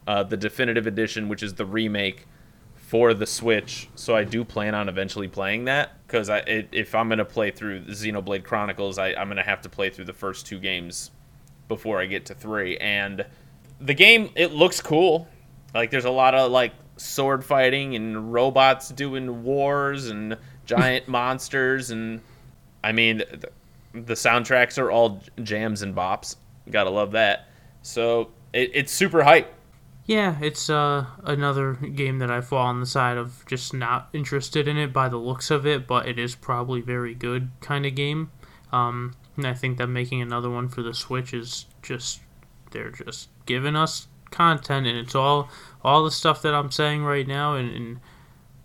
uh, the definitive edition, which is the remake for the Switch. So I do plan on eventually playing that, because I it, if I'm going to play through Xenoblade Chronicles, I, I'm going to have to play through the first two games before I get to three. And the game, it looks cool. Like, there's a lot of, like, sword fighting and robots doing wars and... giant monsters, and I mean the soundtracks are all jams and bops. Gotta love that. So it, it's super hype. Yeah, it's uh another game that I fall on the side of just not interested in it by the looks of it, but it is probably very good kind of game. Um and I think that making another one for the Switch is just, they're just giving us content, and it's all all the stuff that I'm saying right now, and, and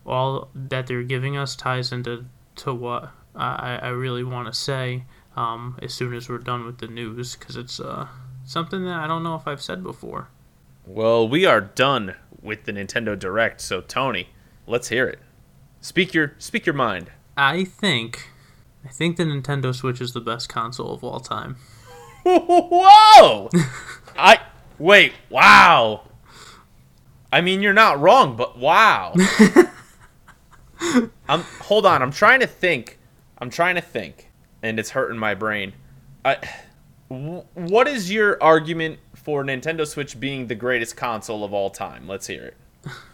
all that they're giving us ties into to what I, I really want to say um, as soon as we're done with the news, because it's uh, something that I don't know if I've said before. Well, we are done with the Nintendo Direct, so Tony, let's hear it. Speak your speak your mind. I think, I think the Nintendo Switch is the best console of all time. Whoa! I wait. Wow. I mean, you're not wrong, but wow. I'm hold on. I'm trying to think. I'm trying to think, and it's hurting my brain. I, w- what is your argument for Nintendo Switch being the greatest console of all time? Let's hear it.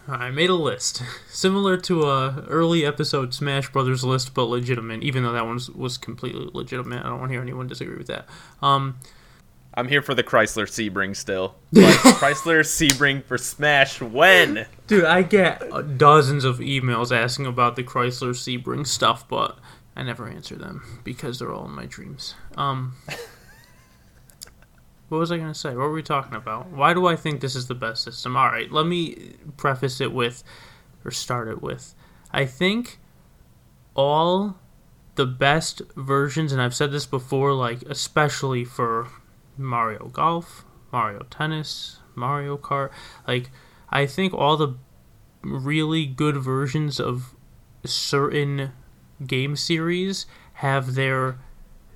I made a list similar to a early episode Smash Brothers list, but legitimate. Even though that one was completely legitimate, I don't want to hear anyone disagree with that. Um, I'm here for the Chrysler Sebring still. Like, Chrysler Sebring for Smash when? Dude, I get dozens of emails asking about the Chrysler Sebring stuff, but I never answer them because they're all in my dreams. Um, what was I going to say? What were we talking about? Why do I think this is the best system? All right, let me preface it with, or start it with, I think all the best versions, and I've said this before, like especially for Mario Golf, Mario Tennis, Mario Kart, like I think all the really good versions of certain game series have their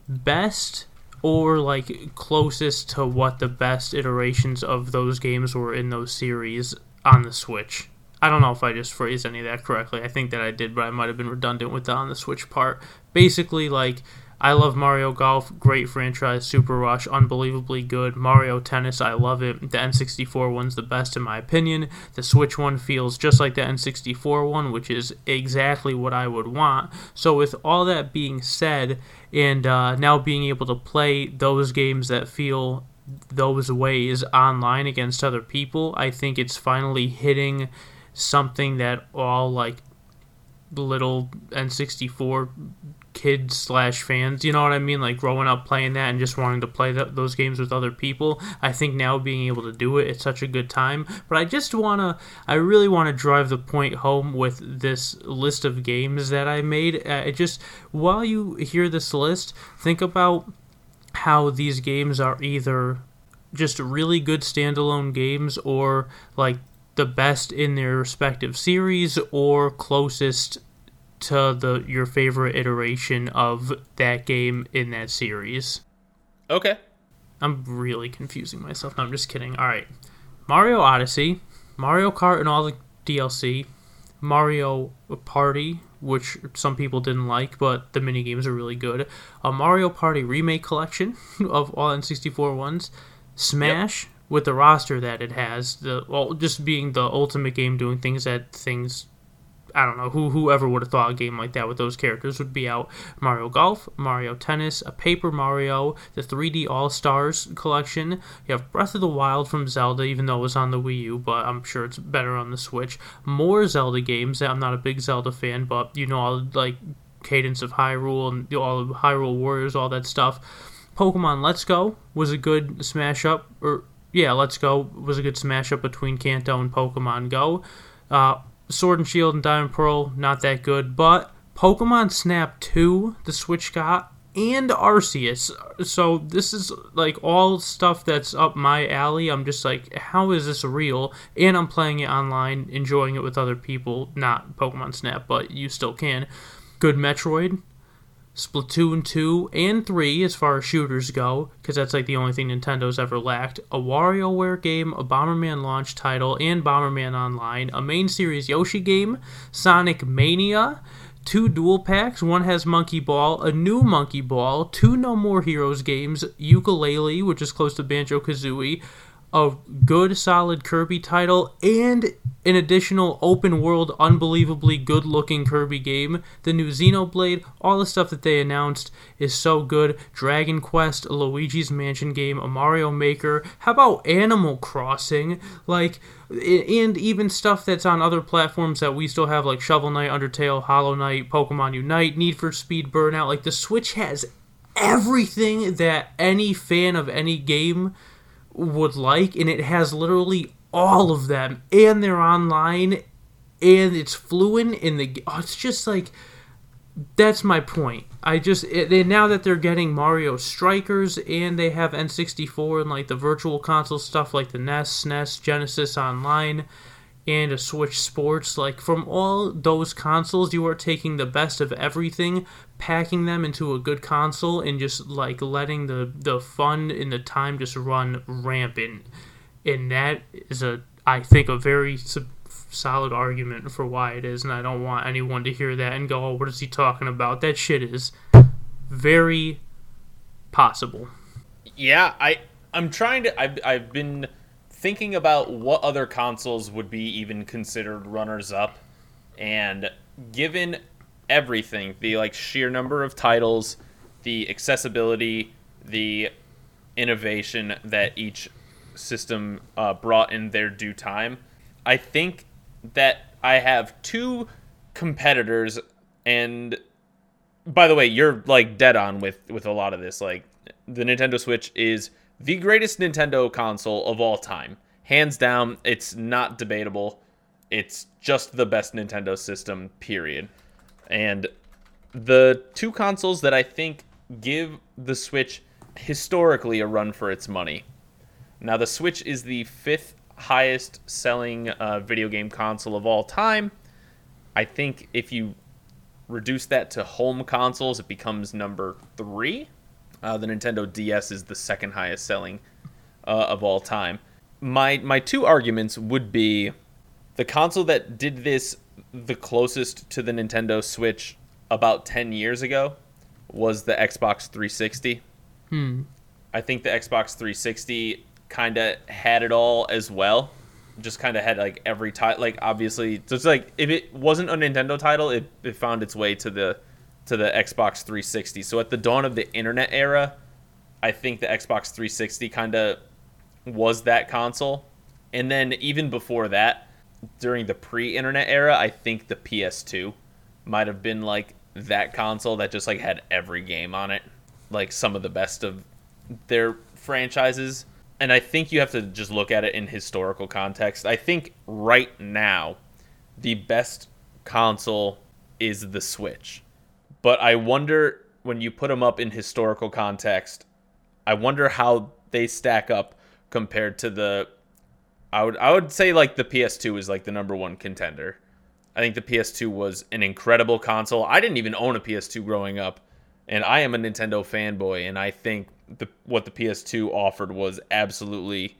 best or like closest to what the best iterations of those games were in those series on the Switch. I don't know if I just phrased any of that correctly. I think that I did, but I might have been redundant with the on the Switch part. Basically, like, I love Mario Golf, great franchise, Super Rush, unbelievably good. Mario Tennis, I love it. The N sixty-four one's the best in my opinion. The Switch one feels just like the N sixty-four one, which is exactly what I would want. So with all that being said, and uh, now being able to play those games that feel those ways online against other people, I think it's finally hitting something that all, like, little N sixty-four kids slash fans, you know what I mean, like growing up playing that and just wanting to play th- those games with other people. I think now being able to do it, it's such a good time. But I just want to, I really want to drive the point home with this list of games that I made. Uh, it just, while you hear this list, think about how these games are either just really good standalone games or like the best in their respective series or closest to the your favorite iteration of that game in that series. Okay. I'm really confusing myself. No, I'm just kidding. All right. Mario Odyssey, Mario Kart and all the D L C, Mario Party, which some people didn't like, but the minigames are really good. A Mario Party Remake Collection of all N sixty-four ones. Smash. Yep. With the roster that it has, the well, just being the ultimate game, doing things that things, I don't know, who whoever would have thought a game like that with those characters would be out. Mario Golf, Mario Tennis, a Paper Mario, the three D All-Stars collection. You have Breath of the Wild from Zelda, even though it was on the Wii U, but I'm sure it's better on the Switch. More Zelda games. I'm not a big Zelda fan, but you know, all like Cadence of Hyrule and all of Hyrule Warriors, all that stuff. Pokemon Let's Go was a good smash-up, or yeah, Let's Go was a good smash-up between Kanto and Pokemon Go. Uh, Sword and Shield and Diamond Pearl, not that good. But Pokemon Snap two, the Switch got, and Arceus. So this is, like, all stuff that's up my alley. I'm just like, how is this real? And I'm playing it online, enjoying it with other people. Not Pokemon Snap, but you still can. Good Metroid. Splatoon two and three as far as shooters go, because that's like the only thing Nintendo's ever lacked. A WarioWare game, a Bomberman launch title, and Bomberman Online. A main series Yoshi game, Sonic Mania, two dual packs, one has Monkey Ball, a new Monkey Ball, two No More Heroes games, Yooka-Laylee, which is close to Banjo-Kazooie, a good solid Kirby title, and an additional open world, unbelievably good looking Kirby game. The new Xenoblade, all the stuff that they announced is so good. Dragon Quest, a Luigi's Mansion game, a Mario Maker. How about Animal Crossing? Like, and even stuff that's on other platforms that we still have, like Shovel Knight, Undertale, Hollow Knight, Pokemon Unite, Need for Speed Burnout. Like, the Switch has everything that any fan of any game would like, and it has literally all of them, and they're online, and it's fluent in the oh, it's just like, that's my point. I just it, and now that they're getting Mario Strikers, and they have N sixty-four and like the virtual console stuff like the N E S, S N E S, Genesis Online, and a Switch Sports, like from all those consoles, you are taking the best of everything, packing them into a good console, and just like letting the, the fun and the time just run rampant. And that is a, I think, a very sub- solid argument for why it is, and I don't want anyone to hear that and go, oh, what is he talking about? That shit is very possible. Yeah, I, I'm trying to, I've, I've been thinking about what other consoles would be even considered runners-up, and given everything, the like sheer number of titles, the accessibility, the innovation that each system uh, brought in their due time. I think that I have two competitors, and by the way, you're like dead on with, with a lot of this. Like, the Nintendo Switch is the greatest Nintendo console of all time. Hands down, it's not debatable. It's just the best Nintendo system, period. And the two consoles that I think give the Switch historically a run for its money. Now, the Switch is the fifth highest selling uh, video game console of all time. I think if you reduce that to home consoles, it becomes number three. Uh, the Nintendo D S is the second highest selling uh, of all time. My my two arguments would be the console that did this the closest to the Nintendo Switch about ten years ago was the Xbox three sixty. Hmm. I think the Xbox three sixty kind of had it all as well. Just kind of had like every title. Like, obviously, so it's like if it wasn't a Nintendo title, it, it found its way to the to the Xbox three sixty. So at the dawn of the internet era, I think the Xbox three sixty kind of was that console. And then even before that, during the pre-internet era, I think the P S two might have been like that console that just like had every game on it, like some of the best of their franchises. And I think you have to just look at it in historical context. I think right now the best console is the Switch, but I wonder when you put them up in historical context, I wonder how they stack up compared to the, I would I would say like the P S two is like the number one contender. I think the P S two was an incredible console. I didn't even own a P S two growing up, and I am a Nintendo fanboy, and I think the what the P S two offered was absolutely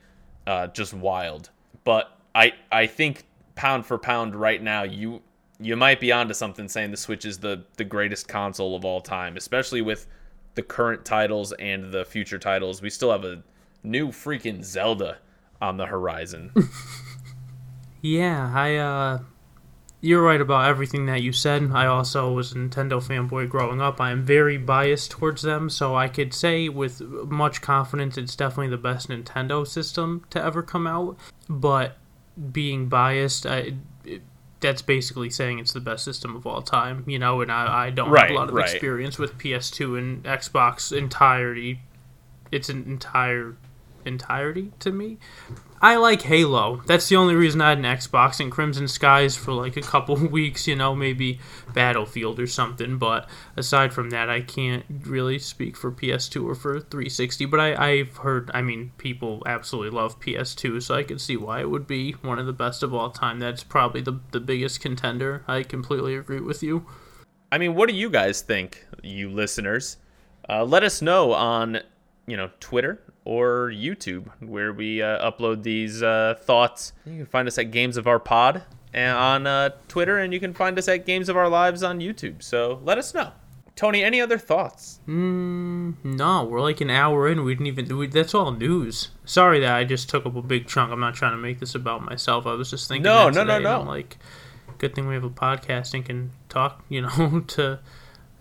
uh, just wild. But I I think pound for pound right now, you you might be onto something saying the Switch is the the greatest console of all time, especially with the current titles and the future titles. We still have a new freaking Zelda on the horizon. Yeah, I uh you're right about everything that you said. I also was a Nintendo fanboy growing up. I am very biased towards them, so I could say with much confidence it's definitely the best Nintendo system to ever come out. But being biased, I, it, that's basically saying it's the best system of all time, you know, and I, I don't right, have a lot of right. experience with P S two and Xbox entirety. It's an entire... entirety to me. I like Halo. That's the only reason I had an Xbox, and Crimson Skies for like a couple weeks, you know, maybe Battlefield or something. But aside from that, I can't really speak for P S two or for three sixty. But I, I've heard, I mean, people absolutely love P S two, so I can see why it would be one of the best of all time. That's probably the, the biggest contender. I completely agree with you. I mean, what do you guys think, you listeners? Uh, let us know on, you know, Twitter or YouTube, where we uh, upload these uh, thoughts. You can find us at Games of Our Pod on uh, Twitter, and you can find us at Games of Our Lives on YouTube. So let us know. Tony, any other thoughts? Mm, no, we're like an hour in. We didn't even... We, that's all news. Sorry that I just took up a big chunk. I'm not trying to make this about myself. I was just thinking no, that today. No, no, no, no. Like, good thing we have a podcast and can talk, you know, to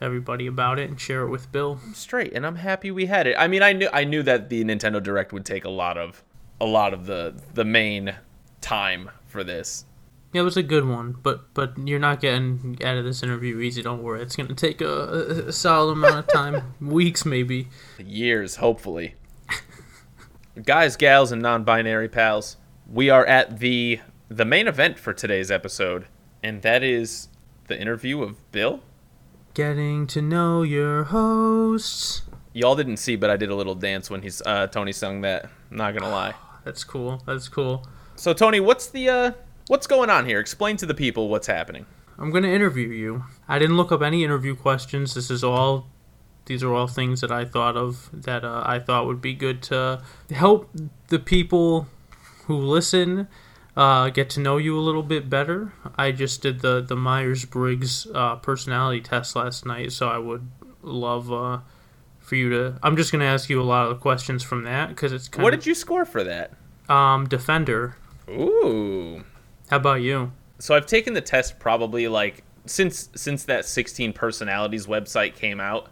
everybody about it and share it with Bill. I'm straight, and I'm happy we had it. I mean, I knew I knew that the Nintendo Direct would take a lot of a lot of the the main time for this. Yeah, it was a good one, but but you're not getting out of this interview easy. Don't worry, it's gonna take a, a solid amount of time, weeks maybe, years, hopefully. Guys, gals, and non-binary pals, we are at the the main event for today's episode, and that is the interview of Bill. Getting to know your hosts. Y'all didn't see, but I did a little dance when he's uh, Tony sung that. I'm not gonna lie. That's cool. That's cool. So Tony, what's the uh, what's going on here? Explain to the people what's happening. I'm gonna interview you. I didn't look up any interview questions. This is all. These are all things that I thought of that uh, I thought would be good to help the people who listen Uh, get to know you a little bit better. I just did the, the Myers-Briggs uh, personality test last night, so I would love uh, for you to... I'm just going to ask you a lot of the questions from that, because it's kind of... What did you score for that? Um, Defender. Ooh. How about you? So I've taken the test probably, like, since since that sixteen Personalities website came out.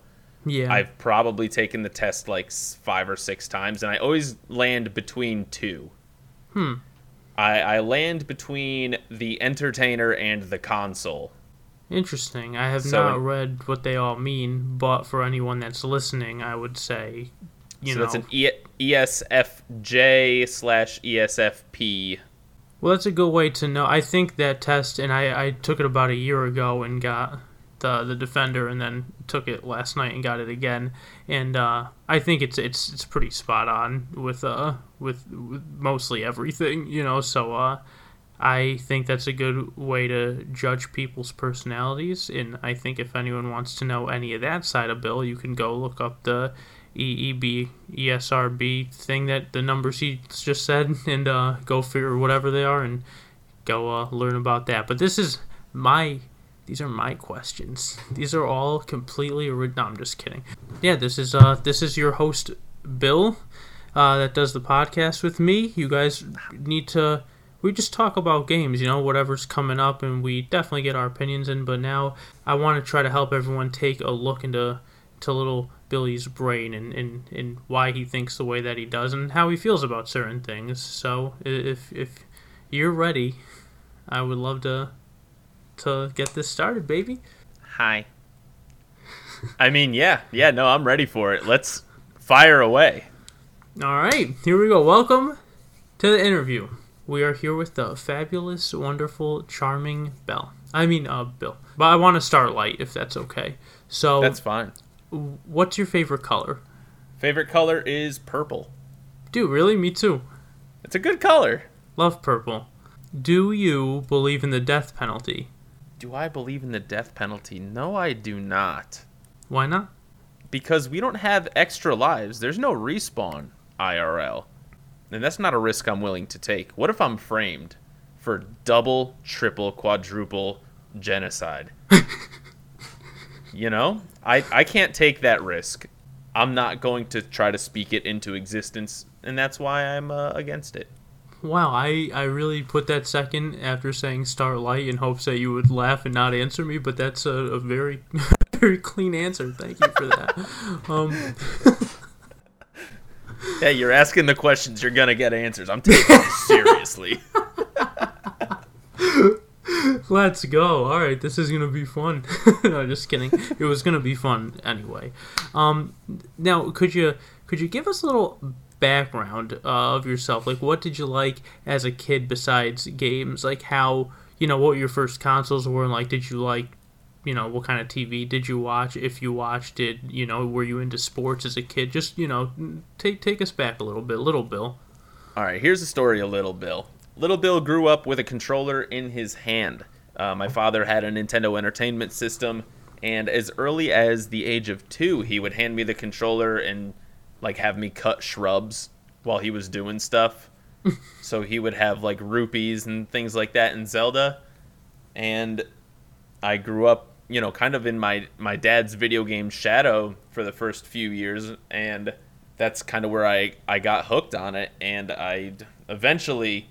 Yeah, I've probably taken the test like five or six times, and I always land between two. Hmm. I, I land between the entertainer and the console. Interesting. I have so, not read what they all mean, but for anyone that's listening, I would say, you so know. So that's an e- ESFJ slash E S F P. Well, that's a good way to know. I think that test, and I, I took it about a year ago and got the the Defender, and then took it last night and got it again. And uh, I think it's it's it's pretty spot on with uh with, with mostly everything, you know. So uh, I think that's a good way to judge people's personalities. And I think if anyone wants to know any of that side of Bill, you can go look up the E E B, E S R B thing, that the numbers he just said, and uh, go figure whatever they are and go uh, learn about that. But this is my, these are my questions. These are all completely original. No, I'm just kidding. Yeah, this is uh, this is your host Bill, uh, that does the podcast with me. You guys need to. We just talk about games, you know, whatever's coming up, and we definitely get our opinions in. But now I want to try to help everyone take a look into to little Billy's brain and, and, and why he thinks the way that he does and how he feels about certain things. So if if you're ready, I would love to to get this started, baby. Hi. I mean, yeah, yeah, no, I'm ready for it. Let's fire away. All right, here we go. Welcome to the interview. We are here with the fabulous, wonderful, charming Bell. I mean, uh, Bill. But I want to start light, if that's okay. So that's fine. What's your favorite color? Favorite color is purple. Dude, really? Me too. It's a good color. Love purple. Do you believe in the death penalty? Do I believe in the death penalty? No, I do not. Why not? Because we don't have extra lives. There's no respawn I R L. And that's not a risk I'm willing to take. What if I'm framed for double, triple, quadruple genocide? You know? I, I can't take that risk. I'm not going to try to speak it into existence, and that's why I'm uh, against it. Wow, I, I really put that second after saying Starlight in hopes that you would laugh and not answer me, but that's a, a very very clean answer. Thank you for that. um, hey, you're asking the questions, you're going to get answers. I'm taking it seriously. Let's go. All right, this is going to be fun. No, just kidding. It was going to be fun anyway. Um, now, could you could you give us a little background uh, of yourself? Like, what did you like as a kid besides games? Like, how, you know, what your first consoles were, and, like, did you like, you know, what kind of T V did you watch? If you watched it, you know, were you into sports as a kid? Just, you know, take, take us back a little bit. Little Bill. All right, here's the story of Little Bill. Little Bill grew up with a controller in his hand. Uh, my father had a Nintendo Entertainment System, and as early as the age of two, he would hand me the controller and, like, have me cut shrubs while he was doing stuff. So he would have, like, rupees and things like that in Zelda. And I grew up, you know, kind of in my, my dad's video game shadow for the first few years, and that's kind of where I, I got hooked on it, and I eventually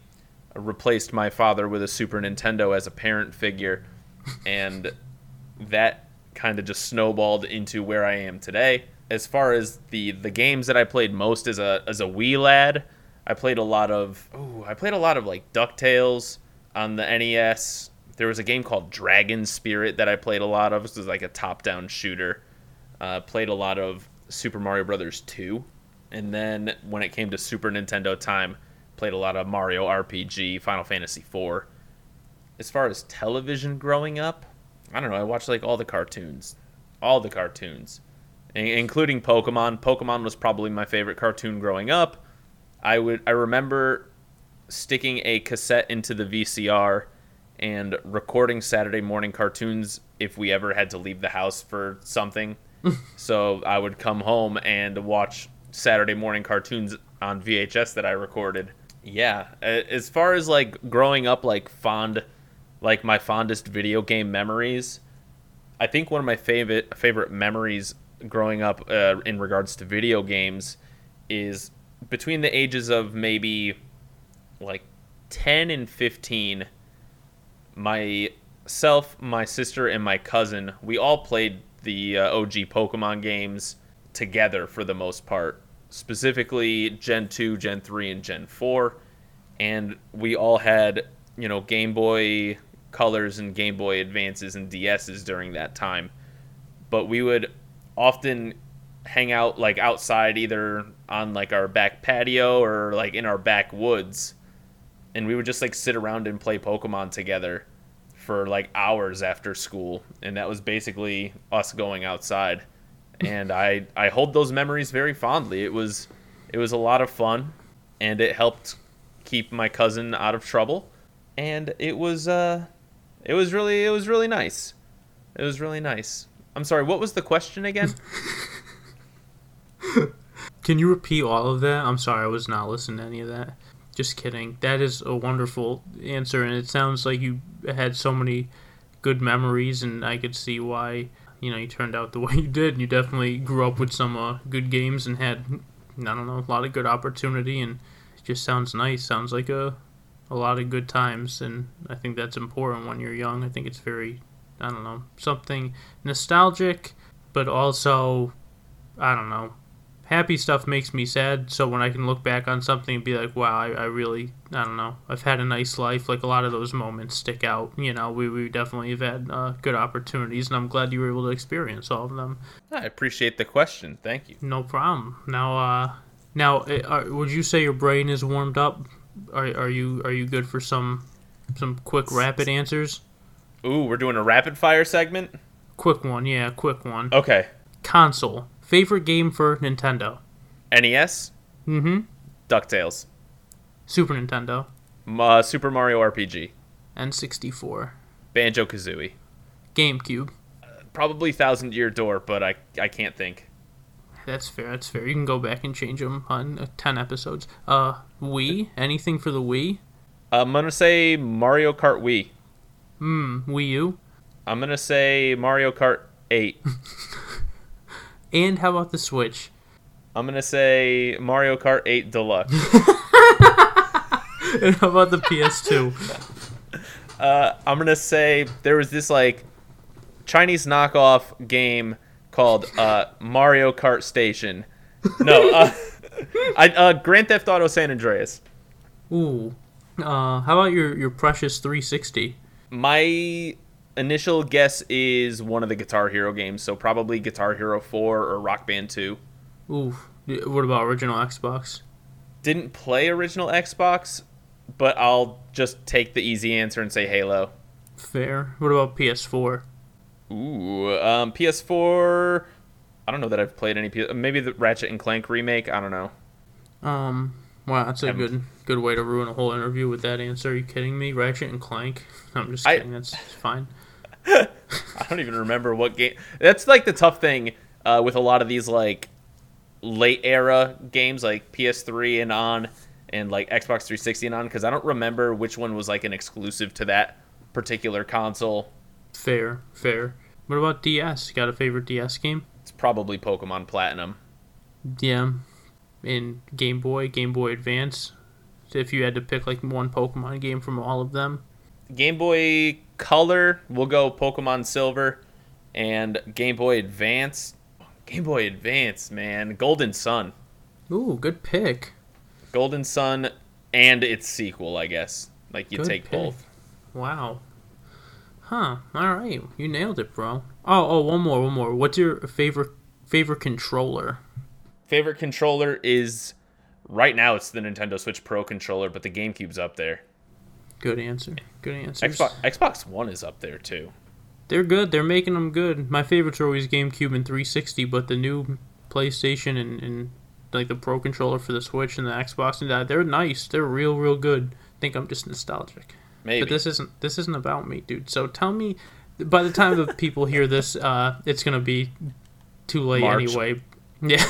replaced my father with a Super Nintendo as a parent figure, and that kind of just snowballed into where I am today. As far as the the games that I played most as a as a wee lad, I played a lot of oh I played a lot of like DuckTales on the N E S. There was a game called Dragon Spirit that I played a lot of. This was like a top-down shooter. Uh, played a lot of Super Mario Brothers two, and then when it came to Super Nintendo time, played a lot of Mario R P G, Final Fantasy four. As far as television growing up, I don't know. I watched like all the cartoons, all the cartoons, including Pokemon. Pokemon was probably my favorite cartoon growing up. I would I remember sticking a cassette into the V C R and recording Saturday morning cartoons if we ever had to leave the house for something. So I would come home and watch Saturday morning cartoons on V H S that I recorded. Yeah, as far as like growing up, like fond, like my fondest video game memories, I think one of my favorite favorite memories growing up uh, in regards to video games is between the ages of maybe like ten and fifteen. Myself, my sister, and my cousin, we all played the uh, O G Pokemon games together for the most part, specifically Gen two, Gen three, and Gen four. And we all had, you know, Game Boy Colors and Game Boy Advances and D S's during that time. But we would often hang out, like, outside, either on, like, our back patio or, like, in our backwoods. And we would just, like, sit around and play Pokemon together for, like, hours after school. And that was basically us going outside. And I, I hold those memories very fondly. It was it was a lot of fun, and it helped keep my cousin out of trouble. And it was uh it was really it was really nice. It was really nice. I'm sorry, what was the question again? Can you repeat all of that? I'm sorry, I was not listening to any of that. Just kidding. That is a wonderful answer, and it sounds like you had so many good memories, and I could see why, you know, you turned out the way you did, and you definitely grew up with some uh, good games and had, I don't know, a lot of good opportunity, and it just sounds nice. Sounds like a, a lot of good times, and I think that's important when you're young. I think it's very, I don't know, something nostalgic, but also, I don't know, happy stuff makes me sad, so when I can look back on something and be like, wow, I, I really, I don't know, I've had a nice life, like a lot of those moments stick out, you know, we, we definitely have had uh, good opportunities, and I'm glad you were able to experience all of them. I appreciate the question, thank you. No problem. Now, uh, now, are, would you say your brain is warmed up? Are are you are you good for some some quick rapid answers? Ooh, we're doing a rapid fire segment? Quick one, yeah, quick one. Okay. Console. Favorite game for Nintendo? N E S? Mm-hmm. DuckTales. Super Nintendo? Uh, Super Mario R P G. N sixty-four. Banjo-Kazooie. GameCube. Uh, probably Thousand Year Door, but I I can't think. That's fair, that's fair. You can go back and change them on uh, ten episodes. Uh, Wii? Anything for the Wii? I'm going to say Mario Kart Wii. Hmm, Wii U? I'm going to say Mario Kart eight. And how about the Switch? I'm going to say Mario Kart eight Deluxe. And how about the P S two? Uh, I'm going to say there was this, like, Chinese knockoff game called uh, Mario Kart Station. No, uh, I, uh, Grand Theft Auto San Andreas. Ooh. Uh, how about your, your precious three sixty? My initial guess is one of the Guitar Hero games, so probably Guitar Hero four or Rock Band two. Ooh, what about original Xbox? Didn't play original Xbox, but I'll just take the easy answer and say Halo. Fair. What about P S four? Ooh, um, P S four, I don't know that I've played any P S four. Maybe the Ratchet and Clank remake, I don't know. Um, wow, that's a I'm... good good way to ruin a whole interview with that answer. Are you kidding me? Ratchet and Clank? I'm just kidding, I... that's fine. I don't even remember what game. That's like the tough thing uh, with a lot of these like late era games, like P S three and on, and like Xbox three sixty and on, because I don't remember which one was like an exclusive to that particular console. Fair, fair. What about D S? Got a favorite D S game? It's probably Pokemon Platinum. Yeah, and Game Boy, Game Boy Advance. If you had to pick like one Pokemon game from all of them. Game Boy Color, we'll go Pokemon Silver, and Game Boy Advance. Game Boy Advance, man. Golden Sun. Ooh, good pick. Golden Sun and its sequel, I guess. Like, you good take pick. Both. Wow. Huh. All right. You nailed it, bro. Oh, oh, one more, one more. What's your favorite favorite controller? Favorite controller is, right now it's the Nintendo Switch Pro controller, but the GameCube's up there. Good answer. Good answer. Xbox, Xbox One is up there, too. They're good. They're making them good. My favorites are always GameCube and three sixty, but the new PlayStation and, and like the Pro Controller for the Switch and the Xbox and that, they're nice. They're real, real good. I think I'm just nostalgic. Maybe. But this isn't, this isn't about me, dude. So tell me, by the time the people hear this, uh, it's going to be too late March. Anyway. Yeah.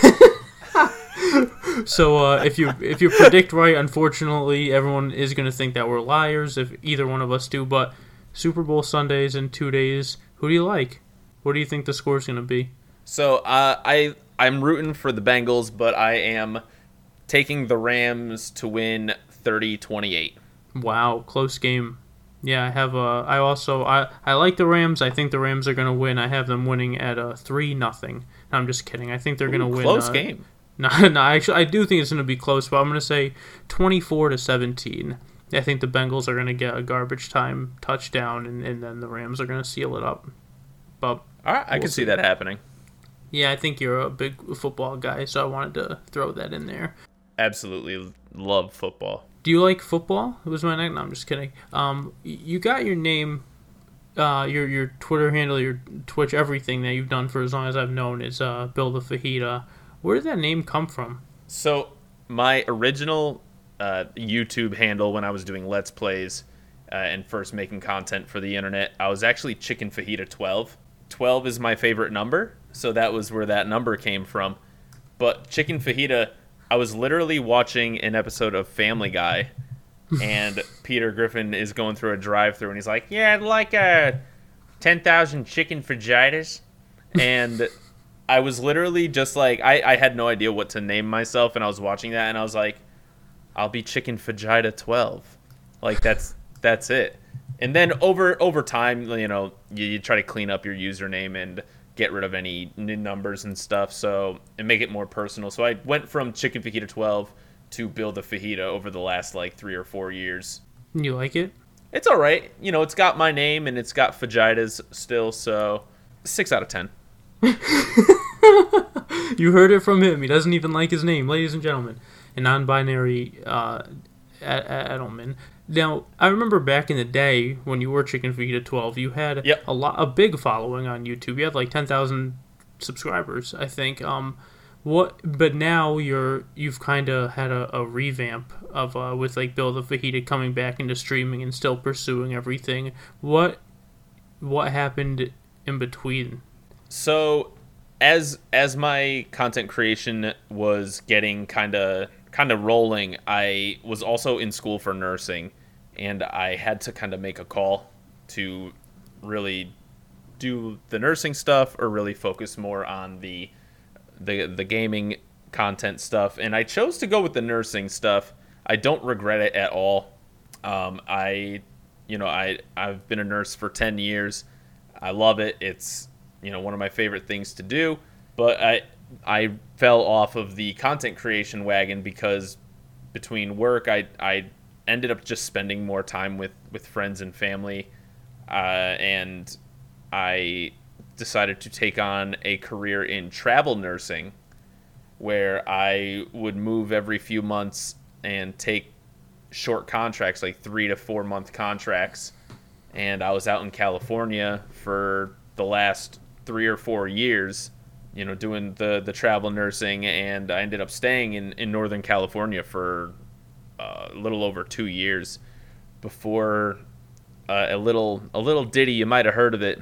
So uh, if you if you predict right, unfortunately, everyone is going to think that we're liars if either one of us do. But Super Bowl Sunday's in two days. Who do you like? What do you think the score's going to be? So uh, I I'm rooting for the Bengals, but I am taking the Rams to win thirty twenty-eight. Wow, close game. Yeah, I have. Uh, I also I, I like the Rams. I think the Rams are gonna win. I have them winning at a three nothing. I'm just kidding. I think they're Ooh, gonna win. Close uh, game. No, no. Actually, I do think it's gonna be close, but I'm gonna say twenty-four to seventeen. I think the Bengals are gonna get a garbage time touchdown, and, and then the Rams are gonna seal it up. But all right, I we'll can see, see that happening. Yeah, I think you're a big football guy, so I wanted to throw that in there. Absolutely love football. Do you like football? It was my night. No, I'm just kidding. Um, you got your name, uh, your your Twitter handle, your Twitch, everything that you've done for as long as I've known is uh, Bill the Fajita. Where did that name come from? So my original uh, YouTube handle when I was doing Let's Plays uh, and first making content for the internet, I was actually Chicken Fajita twelve. twelve is my favorite number, so that was where that number came from. But Chicken Fajita... I was literally watching an episode of Family Guy, and Peter Griffin is going through a drive-thru, and he's like, yeah, I'd like a ten thousand chicken fajitas. And I was literally just like, I, I had no idea what to name myself, and I was watching that, and I was like, I'll be Chicken Fajita twelve. Like, that's that's it. And then over over time, you know, you, you try to clean up your username and get rid of any new numbers and stuff, so and make it more personal. So I went from Chicken Fajita twelve to Build a Fajita over the last like three or four years. You like it? It's all right. You know, it's got my name and it's got fajitas still, so six out of ten. You heard it from him. He doesn't even like his name, ladies and gentlemen. A non-binary uh, Adelman. Now, I remember back in the day when you were Chicken Fajita twelve, you had yep. a lot, a big following on YouTube. You had like ten thousand subscribers, I think. Um, what? But now you're you've kind of had a, a revamp of uh, with like Bill the Fajita coming back into streaming and still pursuing everything. What what happened in between? So, as as my content creation was getting kind of kind of rolling, I was also in school for nursing. And I had to kind of make a call to really do the nursing stuff or really focus more on the, the the gaming content stuff. And I chose to go with the nursing stuff. I don't regret it at all. Um, I, you know, I, I've been a nurse for ten years. I love it. It's, you know, one of my favorite things to do. But I, I fell off of the content creation wagon because between work, I, I, ended up just spending more time with, with friends and family, uh, and I decided to take on a career in travel nursing, where I would move every few months and take short contracts, like three to four month contracts. And I was out in California for the last three or four years, you know, doing the, the travel nursing, and I ended up staying in, in Northern California for Uh, a little over two years before uh, a little a little ditty, you might have heard of it,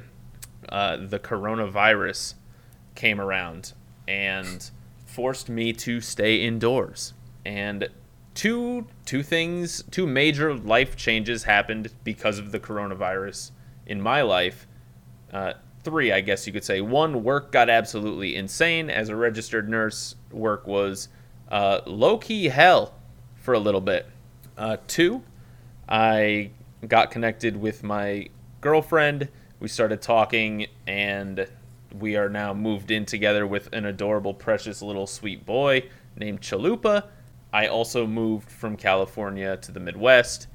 uh, the coronavirus came around and forced me to stay indoors. And two two things, two major life changes happened because of the coronavirus in my life. Uh, three, I guess you could say. One, work got absolutely insane. As a registered nurse, work was uh, low-key hell for a little bit. Uh, two, I got connected with my girlfriend. We started talking, and we are now moved in together with an adorable, precious little sweet boy named Chalupa. I also moved from California to the Midwest,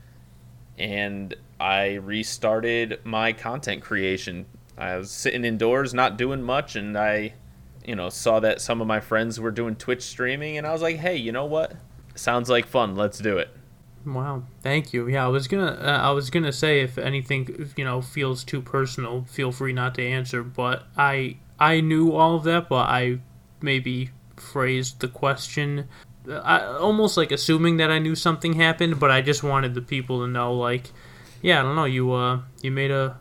and I restarted my content creation. I was sitting indoors, not doing much, and I, you know, saw that some of my friends were doing Twitch streaming, and I was like, hey, you know what? Sounds like fun. Let's do it. Wow. Thank you. Yeah, I was gonna. Uh, I was gonna say if anything, you know, feels too personal, feel free not to answer. But I, I knew all of that, but I maybe phrased the question, I, almost like assuming that I knew something happened. But I just wanted the people to know, like, yeah, I don't know. You, uh, you made a,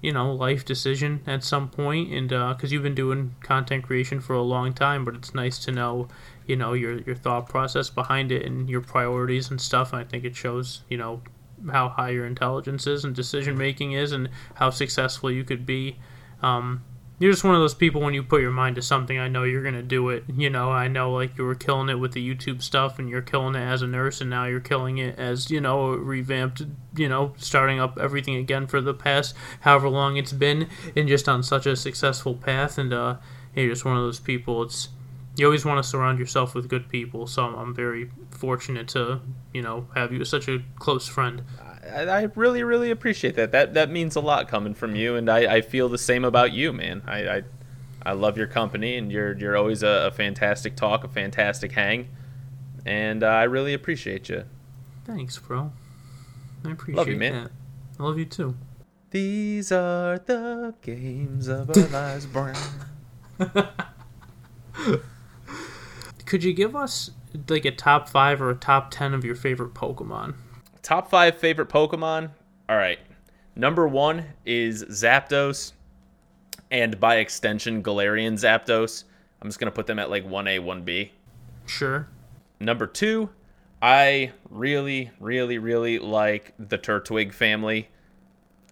you know, life decision at some point, and uh, 'cause you've been doing content creation for a long time. But it's nice to know, you know, your your thought process behind it and your priorities and stuff. And I think it shows, you know, how high your intelligence is and decision making is and how successful you could be, um, You're just one of those people when you put your mind to something, I know you're going to do it. You know, I know, like, you were killing it with the YouTube stuff, and you're killing it as a nurse, and now you're killing it as, you know, revamped, you know, starting up everything again for the past however long it's been, and just on such a successful path, and uh, you're just one of those people. It's, you always want to surround yourself with good people, so I'm very fortunate to, you know, have you as such a close friend. I really, really appreciate that. That that means a lot coming from you, and I, I feel the same about you, man. I, I I love your company, and you're you're always a, a fantastic talk, a fantastic hang, and uh, I really appreciate you. Thanks, bro. I appreciate love you, man. That. I love you, too. These are the games of our lives, Brian. Could you give us, like, a top five or a top ten of your favorite Pokemon? Top five favorite Pokemon. All right. Number one is Zapdos, and by extension, Galarian Zapdos. I'm just going to put them at like one A, one B. Sure. Number two, I really, really, really like the Turtwig family,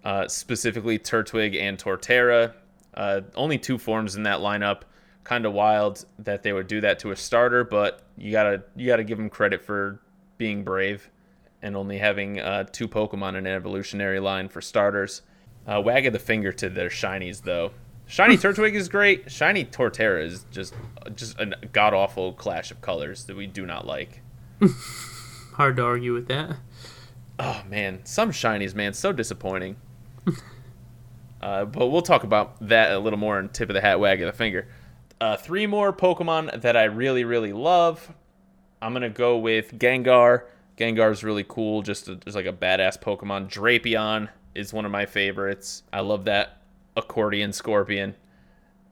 uh, specifically Turtwig and Torterra. Uh, only two forms in that lineup. Kind of wild that they would do that to a starter, but you gotta you gotta give them credit for being brave and only having uh, two Pokemon in an evolutionary line for starters. Uh, wag of the finger to their shinies, though. Shiny Turtwig is great. Shiny Torterra is just just a god-awful clash of colors that we do not like. Hard to argue with that. Oh, man. Some shinies, man. So disappointing. uh, but we'll talk about that a little more in tip of the hat, wag of the finger. Uh, three more Pokemon that I really, really love. I'm going to go with Gengar. Gengar is really cool. Just a, there's like a badass Pokemon. Drapion is one of my favorites. I love that accordion scorpion.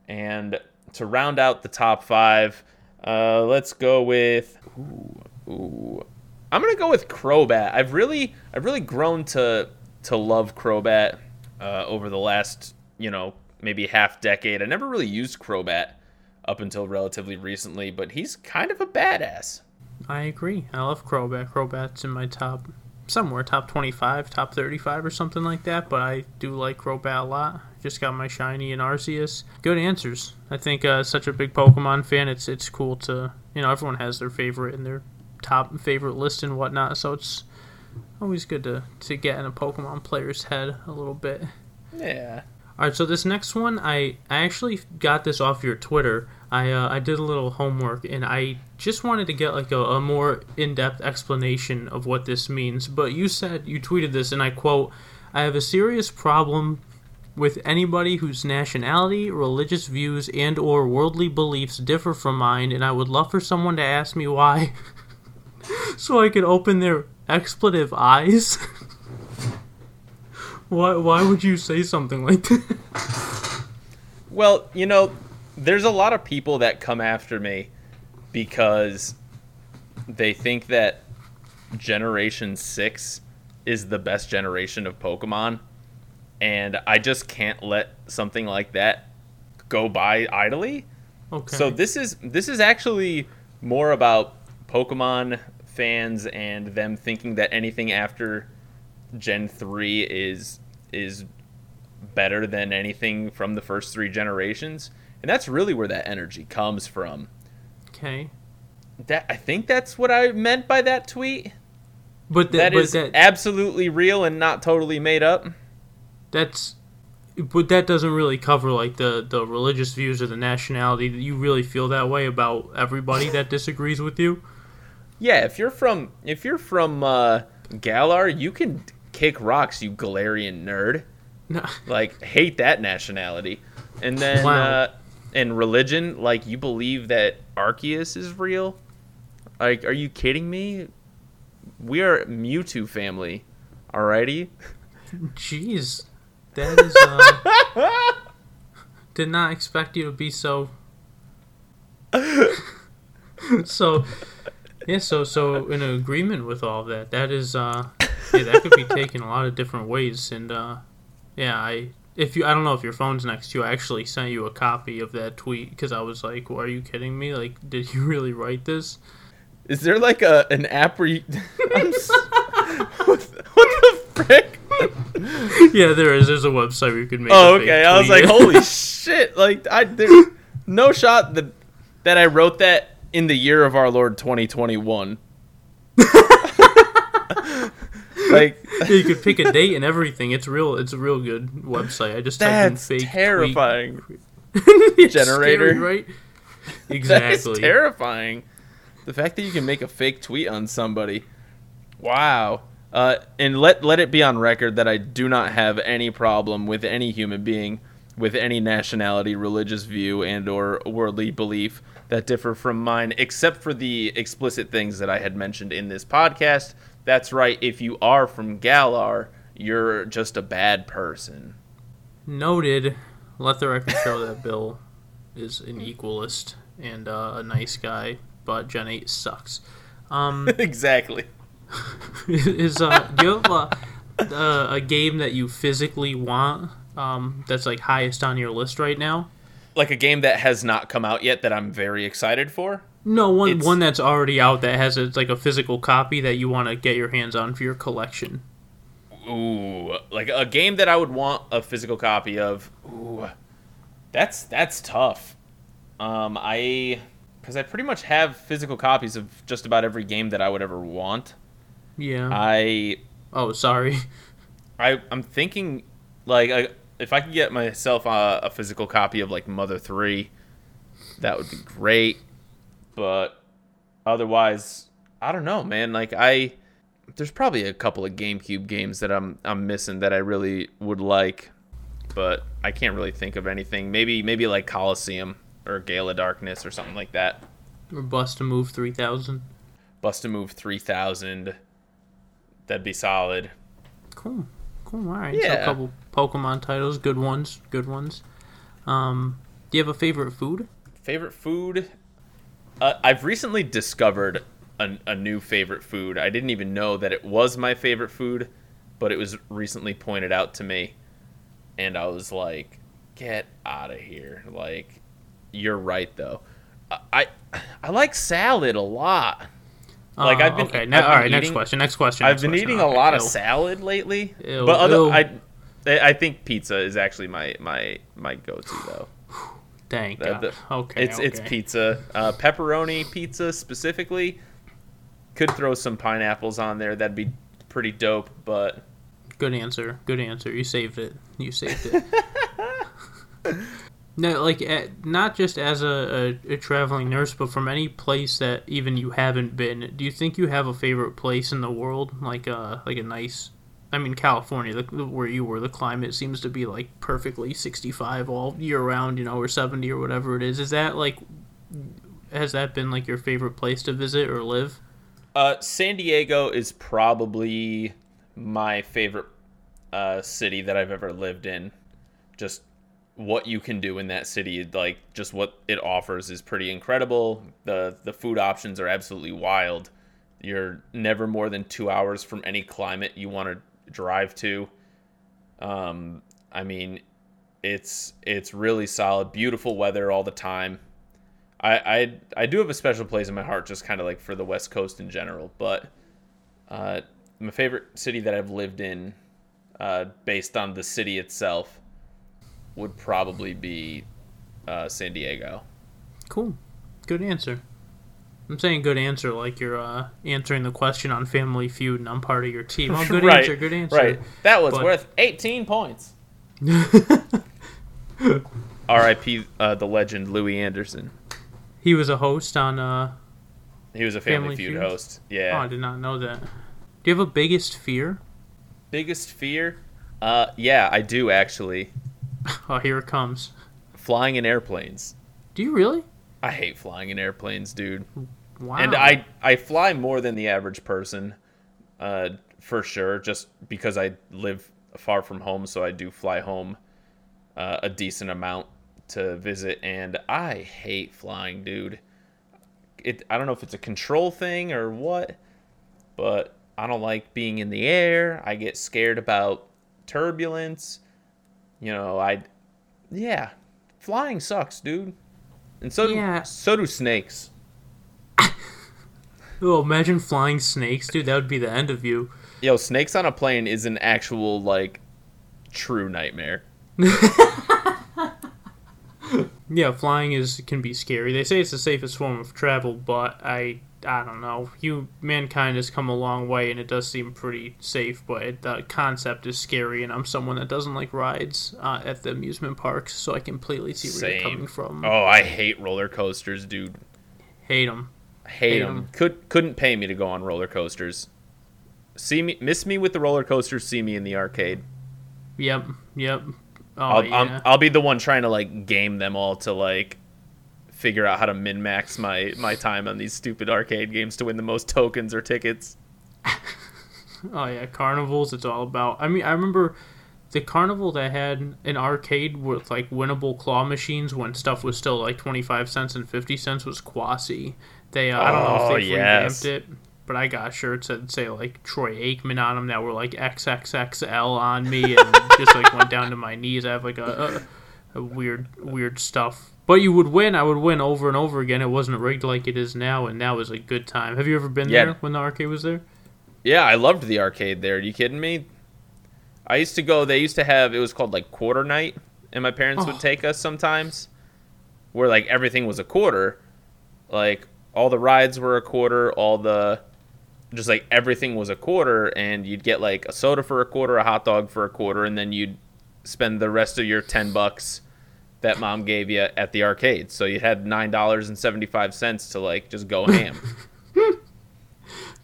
And to round out the top five, uh, let's go with. Ooh, ooh. I'm gonna go with Crobat. I've really, I've really grown to to love Crobat uh, over the last, you know, maybe half decade. I never really used Crobat up until relatively recently, but he's kind of a badass. I agree. I love Crobat. Crobat's in my top, somewhere, top twenty-five, top thirty-five or something like that, but I do like Crobat a lot. Just got my shiny in Arceus. Good answers. I think uh, such a big Pokemon fan, it's it's cool to, you know, everyone has their favorite and their top favorite list and whatnot, so it's always good to, to get in a Pokemon player's head a little bit. Yeah. All right, so this next one, I, I actually got this off your Twitter. I uh, I did a little homework, and I just wanted to get like a, a more in-depth explanation of what this means. But you said, you tweeted this, and I quote, "I have a serious problem with anybody whose nationality, religious views, and or worldly beliefs differ from mine, and I would love for someone to ask me why so I could open their expletive eyes." Why why would you say something like that? Well, you know, there's a lot of people that come after me because they think that Generation six is the best generation of Pokemon, and I just can't let something like that go by idly. Okay. So this is this is actually more about Pokemon fans and them thinking that anything after Gen three is is better than anything from the first three generations, and that's really where that energy comes from. Okay. That I think that's what I meant by that tweet. But the, that but is that, absolutely real and not totally made up. That's, but that doesn't really cover like the, the religious views or the nationality. You really feel that way about everybody that disagrees with you? Yeah, if you're from if you're from uh, Galar, you can kick rocks, you Galarian nerd. No. Like, hate that nationality. And then, wow. uh, and religion, like, you believe that Arceus is real? Like, are you kidding me? We are Mewtwo family, alrighty? Jeez, that is, uh... did not expect you to be so... so... Yeah, so so in agreement with all that, that is, uh, yeah, that could be taken a lot of different ways, and uh, yeah, I if you I don't know if your phone's next to you. I actually sent you a copy of that tweet because I was like, well, are you kidding me? Like, did you really write this? Is there like a an app where you? I'm so... what, what the frick? Yeah, there is. There's a website where you can make. Oh, a okay. I was like, holy shit! Like, I there's no shot that that I wrote that in the year of our Lord twenty twenty-one. Like you could pick a date and everything. It's real. It's a real good website. I just typed in fake. That's terrifying. Tweet. Generator, scary, right? Exactly. That's terrifying. The fact that you can make a fake tweet on somebody. Wow. Uh, and let let it be on record that I do not have any problem with any human being with any nationality, religious view, and or worldly belief that differ from mine, except for the explicit things that I had mentioned in this podcast. That's right. If you are from Galar, you're just a bad person. Noted. Let the record show that Bill is an equalist and uh, a nice guy, but Gen eight sucks. Um, exactly. Is uh, do you have uh, uh, a game that you physically want um, that's like highest on your list right now? Like a game that has not come out yet that I'm very excited for? No, one it's, one that's already out that has a, like a physical copy that you want to get your hands on for your collection. Ooh, like a game that I would want a physical copy of. Ooh, that's that's tough. Um, I because I pretty much have physical copies of just about every game that I would ever want. Yeah. I. Oh, sorry. I I'm thinking like I, if I could get myself a, a physical copy of like Mother three, that would be great. But otherwise, I don't know, man. Like I, there's probably a couple of GameCube games that I'm I'm missing that I really would like, but I can't really think of anything. Maybe maybe like Coliseum or Gale of Darkness or something like that. Or Bust a Move three thousand. Bust a Move three thousand. That'd be solid. Cool, cool. All right, yeah. So a couple Pokemon titles, good ones, good ones. Um, do you have a favorite food? Favorite food. Uh, I've recently discovered a, a new favorite food. I didn't even know that it was my favorite food, but it was recently pointed out to me. And I was like, get out of here. Like, you're right, though. I I, I like salad a lot. Uh, like I've been, okay, I've been all right, eating, next question, next question. Next I've been question. eating okay, a lot ew. of salad lately. Ew, but other, ew. I I think pizza is actually my, my, my go-to, though. Dang God. The, the, okay, it's okay. It's pizza, uh, pepperoni pizza specifically. Could throw some pineapples on there. That'd be pretty dope. But good answer, good answer. You saved it. You saved it. No, like at, not just as a, a, a traveling nurse, but from any place that even you haven't been. Do you think you have a favorite place in the world? Like a like a nice. I mean, California, the, where you were, the climate seems to be, like, perfectly sixty-five all year round, you know, or seventy or whatever it is. Is that, like, has that been, like, your favorite place to visit or live? Uh, San Diego is probably my favorite uh, city that I've ever lived in. Just what you can do in that city, like, just what it offers is pretty incredible. The, the food options are absolutely wild. You're never more than two hours from any climate you want to drive to. um I mean, it's it's really solid, beautiful weather all the time. I I, I do have a special place in my heart, just kind of like for the West Coast in general, but uh my favorite city that I've lived in, uh based on the city itself, would probably be uh San Diego. Cool, good answer. I'm saying good answer like you're uh, answering the question on Family Feud and I'm part of your team. Oh, good right, answer, good answer. Right. That was but... worth eighteen points. R I P Uh, the legend, Louis Anderson. He was a host on... Uh, he was a Family, Family Feud, Feud host. Yeah. Oh, I did not know that. Do you have a biggest fear? Biggest fear? Uh, yeah, I do, actually. Oh, here it comes. Flying in airplanes. Do you really? I hate flying in airplanes, dude. Wow. And I, I fly more than the average person, uh, for sure, just because I live far from home, so I do fly home uh, a decent amount to visit, and I hate flying, dude. It I don't know if it's a control thing or what, but I don't like being in the air. I get scared about turbulence. You know, I... Yeah. Flying sucks, dude. And so, yeah. do, so do snakes. Oh, imagine flying snakes, dude. That would be the end of you. Yo, snakes on a plane is an actual, like, true nightmare. Yeah, flying is can be scary. They say it's the safest form of travel, but I I don't know. You mankind has come a long way, and it does seem pretty safe, but it, the concept is scary, and I'm someone that doesn't like rides uh, at the amusement parks, so I completely see where Same. You're coming from. Oh, I hate roller coasters, dude. Hate them. Hate, hate them. them. Could, couldn't pay me to go on roller coasters. See me, miss me with the roller coasters, see me in the arcade. Yep, yep. Oh, I'll, yeah. I'm, I'll be the one trying to, like, game them all to, like, figure out how to min-max my, my time on these stupid arcade games to win the most tokens or tickets. Oh, yeah, carnivals, it's all about... I mean, I remember the carnival that had an arcade with, like, winnable claw machines when stuff was still, like, twenty-five cents and fifty cents was Quasi. They, uh, I don't know if they yes. revamped it, but I got shirts that say, like, Troy Aikman on them that were, like, triple X L on me and just, like, went down to my knees. I have, like, a, a, a weird, weird stuff. But you would win. I would win over and over again. It wasn't rigged like it is now, and that was a good time. Have you ever been yeah. there when the arcade was there? Yeah, I loved the arcade there. Are you kidding me? I used to go. They used to have, it was called, like, quarter night, and my parents oh. would take us sometimes where, like, everything was a quarter. Like, all the rides were a quarter, all the... just like everything was a quarter, and you'd get like a soda for a quarter, a hot dog for a quarter, and then you'd spend the rest of your ten bucks that mom gave you at the arcade. So you had nine dollars and seventy-five cents to like just go ham.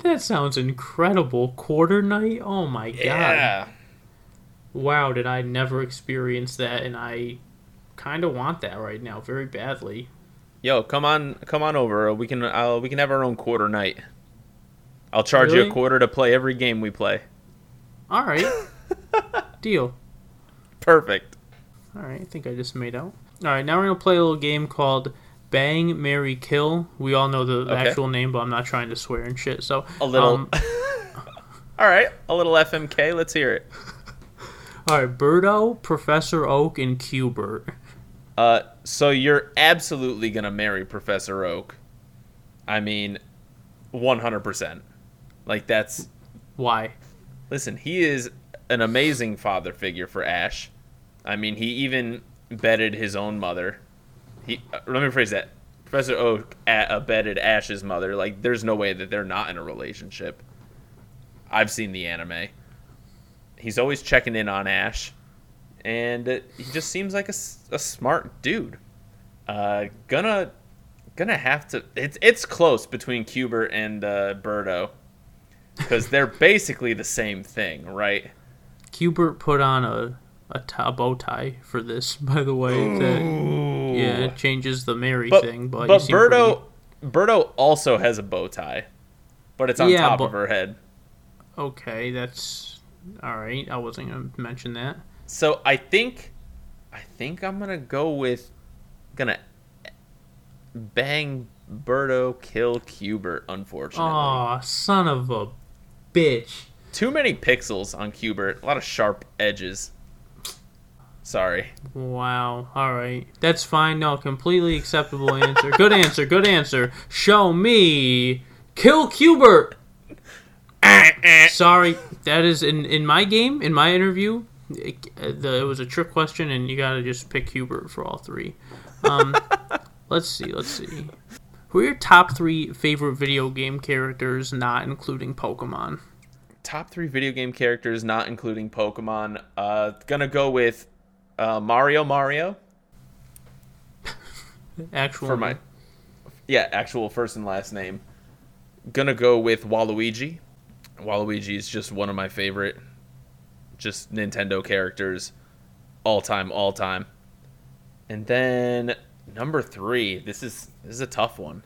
That sounds incredible. Quarter night? Oh my God. Yeah. Wow, did I never experience that, and I kind of want that right now very badly. Yo, come on, come on over. We can uh, we can have our own quarter night. I'll charge really? you a quarter to play every game we play. All right. Deal. Perfect. All right, I think I just made out. All right, now we're going to play a little game called Bang, Marry, Kill. We all know the okay. actual name, but I'm not trying to swear and shit. So a little... Um, all right, a little F M K. Let's hear it. All right, Birdo, Professor Oak, and Q-Bert. Uh, so you're absolutely going to marry Professor Oak. I mean, one hundred percent. Like, that's... Why? Listen, he is an amazing father figure for Ash. I mean, he even bedded his own mother. He uh, Let me rephrase that. Professor Oak a- bedded Ash's mother. Like, there's no way that they're not in a relationship. I've seen the anime. He's always checking in on Ash. And uh, he just seems like a, a smart dude. Uh, gonna... Gonna have to. It's it's close between Q-Bert and uh, Birdo, because they're basically the same thing, right? Q-Bert put on a a, t- a bow tie for this, by the way. That, yeah, it changes the Mary but, thing, but but you Birdo pretty... Birdo also has a bow tie, but it's on yeah, top but... of her head. Okay, that's all right. I wasn't gonna mention that. So I think, I think I'm gonna go with gonna. Bang Birdo, kill Q-Bert, unfortunately. Aw, son of a bitch. Too many pixels on Q-Bert. A lot of sharp edges. Sorry. Wow. All right. That's fine. No, completely acceptable answer. Good answer. Good answer. Show me. Kill Q-Bert. Sorry. That is in, in my game, in my interview, it, the, it was a trick question, and you got to just pick Q-Bert for all three. Um... Let's see, let's see. Who are your top three favorite video game characters, not including Pokemon? Top three video game characters, not including Pokemon. Uh, gonna go with uh, Mario Mario. Actual. For my, yeah, actual first and last name. Gonna go with Waluigi. Waluigi is just one of my favorite, just Nintendo characters, all time, all time. And then... Number three, this is this is a tough one.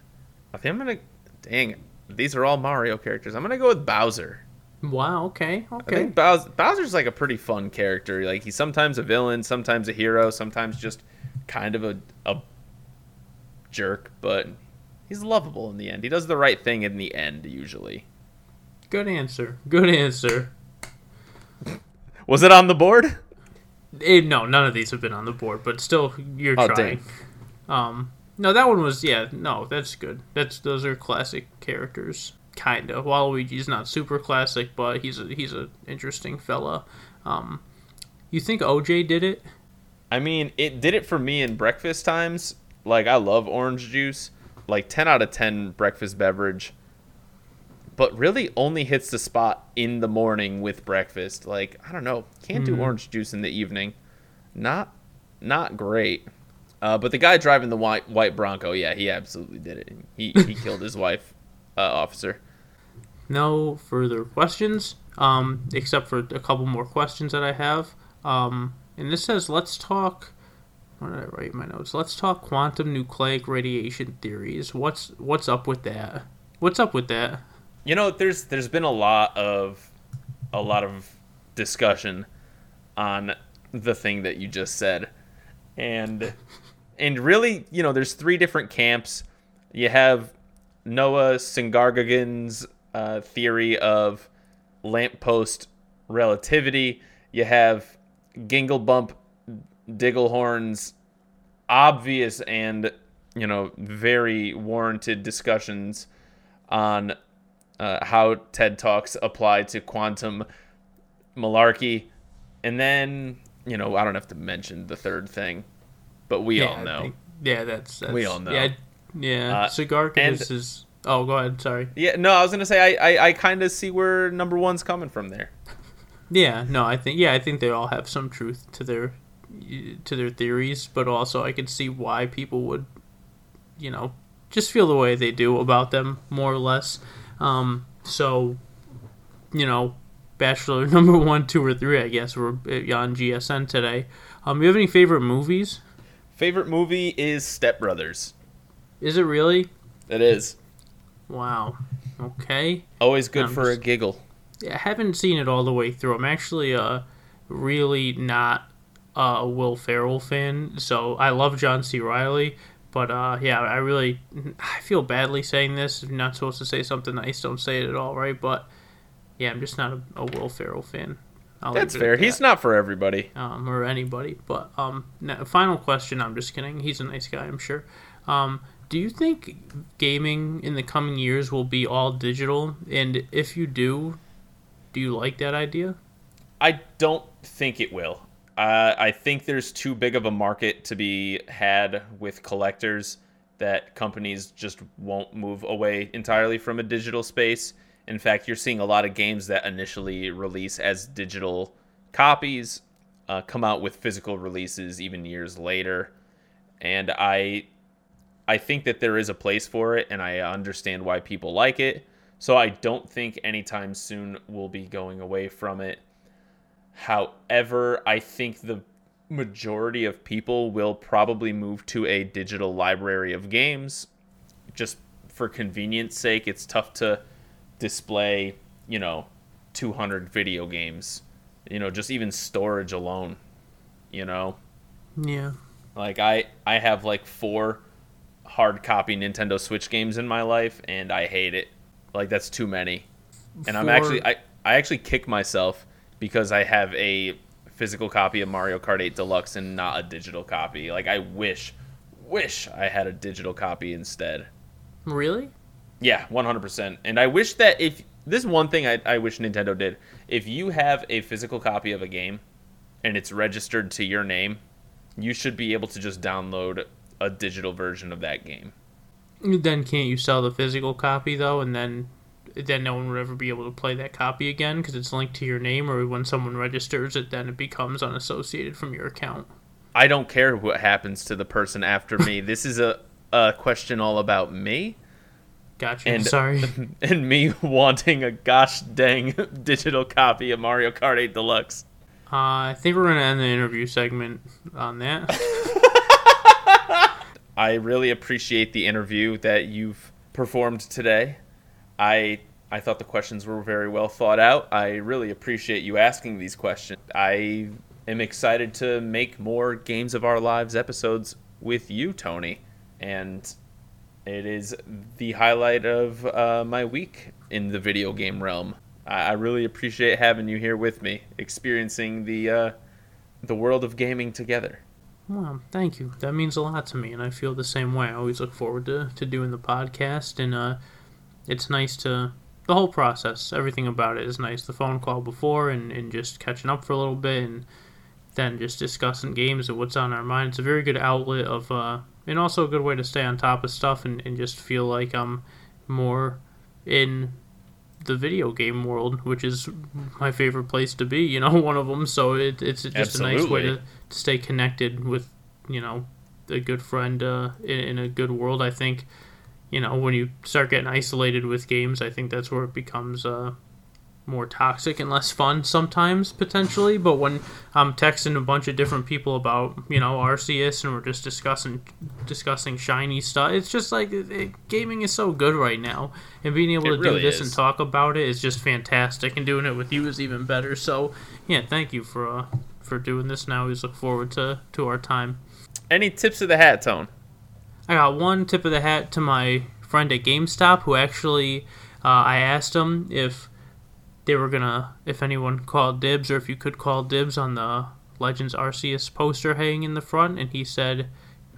I think I'm gonna, dang, these are all Mario characters. I'm gonna go with Bowser. Wow, okay, okay. I think Bowser, Bowser's like a pretty fun character. Like he's sometimes a villain, sometimes a hero, sometimes just kind of a a jerk, but he's lovable in the end. He does the right thing in the end usually. Good answer. Good answer. Was it on the board? It, no, none of these have been on the board, but still, you're oh, trying. Dang. Um, no, that one was, yeah, no, that's good. That's Those are classic characters, kind of. Waluigi's not super classic, but he's a, he's an interesting fella. Um, You think O J did it? I mean, it did it for me in breakfast times. Like, I love orange juice. Like, ten out of ten breakfast beverage. But really only hits the spot in the morning with breakfast. Like, I don't know. Can't mm. do orange juice in the evening. Not not great. Uh, but the guy driving the white, white Bronco, yeah, he absolutely did it. He, he killed his wife, uh, officer. No further questions, um, except for a couple more questions that I have. Um, and this says, let's talk... What did I write in my notes? Let's talk quantum nucleic radiation theories. What's what's up with that? What's up with that? You know, there's there's been a lot of a lot of discussion on the thing that you just said, and and really, you know, there's three different camps. You have Noah Sengargagin's uh, theory of lamppost relativity. You have Gingelbump Digglehorn's obvious and, you know, very warranted discussions on uh, how TED Talks apply to quantum malarkey. And then, you know, I don't have to mention the third thing, but we yeah, all know. Think, yeah, that's, that's... We all know. Yeah, yeah. Uh, Sigarkis is... Oh, go ahead, sorry. Yeah, no, I was going to say, I, I, I kind of see where number one's coming from there. Yeah, no, I think... Yeah, I think they all have some truth to their... to their theories, but also I could see why people would, you know, just feel the way they do about them, more or less. Um, so, you know, Bachelor number one, two, or three, I guess, we're on G S N today. Um, you have any favorite movies? Favorite movie is Step Brothers. Is it really? It is. Wow. Okay. Always good um, for a giggle. I haven't seen it all the way through. I'm actually uh, really not... Uh, a Will Ferrell fan, so I love John C. Reilly, but uh, yeah, I really, I feel badly saying this. If you're not supposed to say something nice, don't say it at all, right? But yeah, I'm just not a, a Will Ferrell fan. I'll That's fair. That. He's not for everybody. Um, or anybody, but um, no, final question, I'm just kidding. He's a nice guy, I'm sure. Um, do you think gaming in the coming years will be all digital? And if you do, do you like that idea? I don't think it will. Uh, I think there's too big of a market to be had with collectors that companies just won't move away entirely from a digital space. In fact, you're seeing a lot of games that initially release as digital copies uh, come out with physical releases even years later. And I, I think that there is a place for it, and I understand why people like it. So I don't think anytime soon we'll be going away from it. However, I think the majority of people will probably move to a digital library of games. Just for convenience sake, it's tough to display, you know, two hundred video games. You know, just even storage alone, you know? Yeah. Like, I, I have, like, four hard copy Nintendo Switch games in my life, and I hate it. Like, that's too many. And i I'm actually... I, I actually kick myself... because I have a physical copy of Mario Kart eight Deluxe and not a digital copy. Like, I wish, wish I had a digital copy instead. Really? Yeah, one hundred percent. And I wish that if... This is one thing I, I wish Nintendo did. If you have a physical copy of a game and it's registered to your name, you should be able to just download a digital version of that game. Then can't you sell the physical copy, though, and then... then no one would ever be able to play that copy again because it's linked to your name, or when someone registers it, then it becomes unassociated from your account. I don't care what happens to the person after me. This is a, a question all about me. Gotcha, and, sorry. And me wanting a gosh dang digital copy of Mario Kart eight Deluxe. Uh, I think we're going to end the interview segment on that. I really appreciate the interview that you've performed today. I I thought the questions were very well thought out. I really appreciate you asking these questions. I am excited to make more Games of Our Lives episodes with you, Tony. And it is the highlight of uh, my week in the video game realm. I, I really appreciate having you here with me, experiencing the uh, the world of gaming together. Well, thank you. That means a lot to me, and I feel the same way. I always look forward to, to doing the podcast, and... uh. It's nice to, the whole process, everything about it is nice. The phone call before and, and just catching up for a little bit and than just discussing games and what's on our mind. It's a very good outlet of, uh, and also a good way to stay on top of stuff and, and just feel like I'm more in the video game world, which is my favorite place to be, you know, one of them. So it, it's just Absolutely. a nice way to, to stay connected with, you know, a good friend uh, in, in a good world. I think, you know, when you start getting isolated with games, I think that's where it becomes uh, more toxic and less fun sometimes, potentially. But when I'm texting a bunch of different people about, you know, Arceus and we're just discussing discussing shiny stuff, it's just like it, it, gaming is so good right now. And being able it to really do this is. and talk about it is just fantastic. And doing it with you is even better. So, yeah, thank you for uh, for doing this. Now we just look forward to, to our time. Any tips of the hat, Tone? I got one tip of the hat to my friend at GameStop, who actually, uh, I asked him if they were gonna, if anyone called dibs, or if you could call dibs on the Legends Arceus poster hanging in the front, and he said,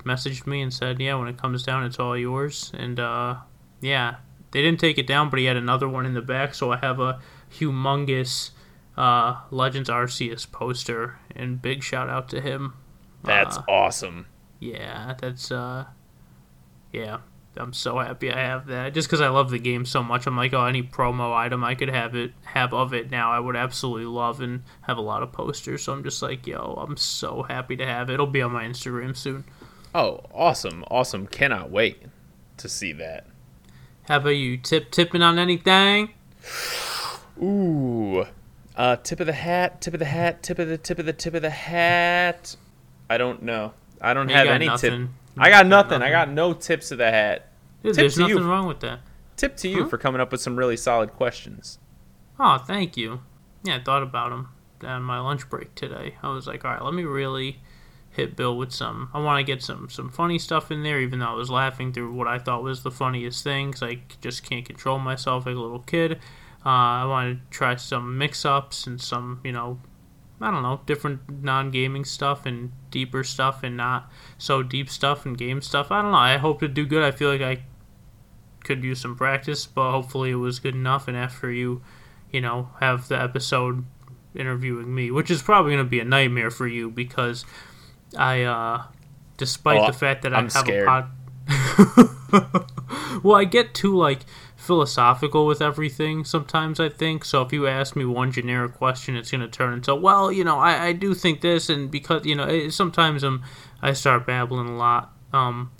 messaged me and said, yeah, when it comes down, it's all yours. And uh, yeah, they didn't take it down, but he had another one in the back, so I have a humongous uh, Legends Arceus poster, and big shout out to him. That's uh, awesome. Yeah, that's, uh, yeah, I'm so happy I have that. Just because I love the game so much, I'm like, oh, any promo item I could have it have of it now, I would absolutely love, and have a lot of posters. So I'm just like, yo, I'm so happy to have it. It'll be on my Instagram soon. Oh, awesome, awesome. Cannot wait to see that. How about you? Tip, tipping on anything? Ooh. Uh, tip of the hat, tip of the hat, tip of the, tip of the, tip of the hat. I don't know. I don't you have any nothing. tip. I got nothing. nothing. I got no tips of the hat. Dude, tip there's nothing you. wrong with that. Tip to you huh? for coming up with some really solid questions. Oh, thank you. Yeah, I thought about them on my lunch break today. I was like, all right, let me really hit Bill with some. I want to get some, some funny stuff in there, even though I was laughing through what I thought was the funniest thing, because I just can't control myself like a little kid. Uh, I want to try some mix-ups and some, you know, I don't know, different non-gaming stuff and deeper stuff and not so deep stuff and game stuff. I don't know. I hope to do good. I feel like I could use some practice, but hopefully it was good enough. And after you, you know, have the episode interviewing me, which is probably going to be a nightmare for you because I, uh, despite oh, the fact that I'm I have scared. a pod... well, I get too, like... philosophical with everything sometimes, I think. So if you ask me one generic question, it's going to turn into, well, you know, I, I do think this, and because, you know, it, sometimes I'm, I start babbling a lot. Um,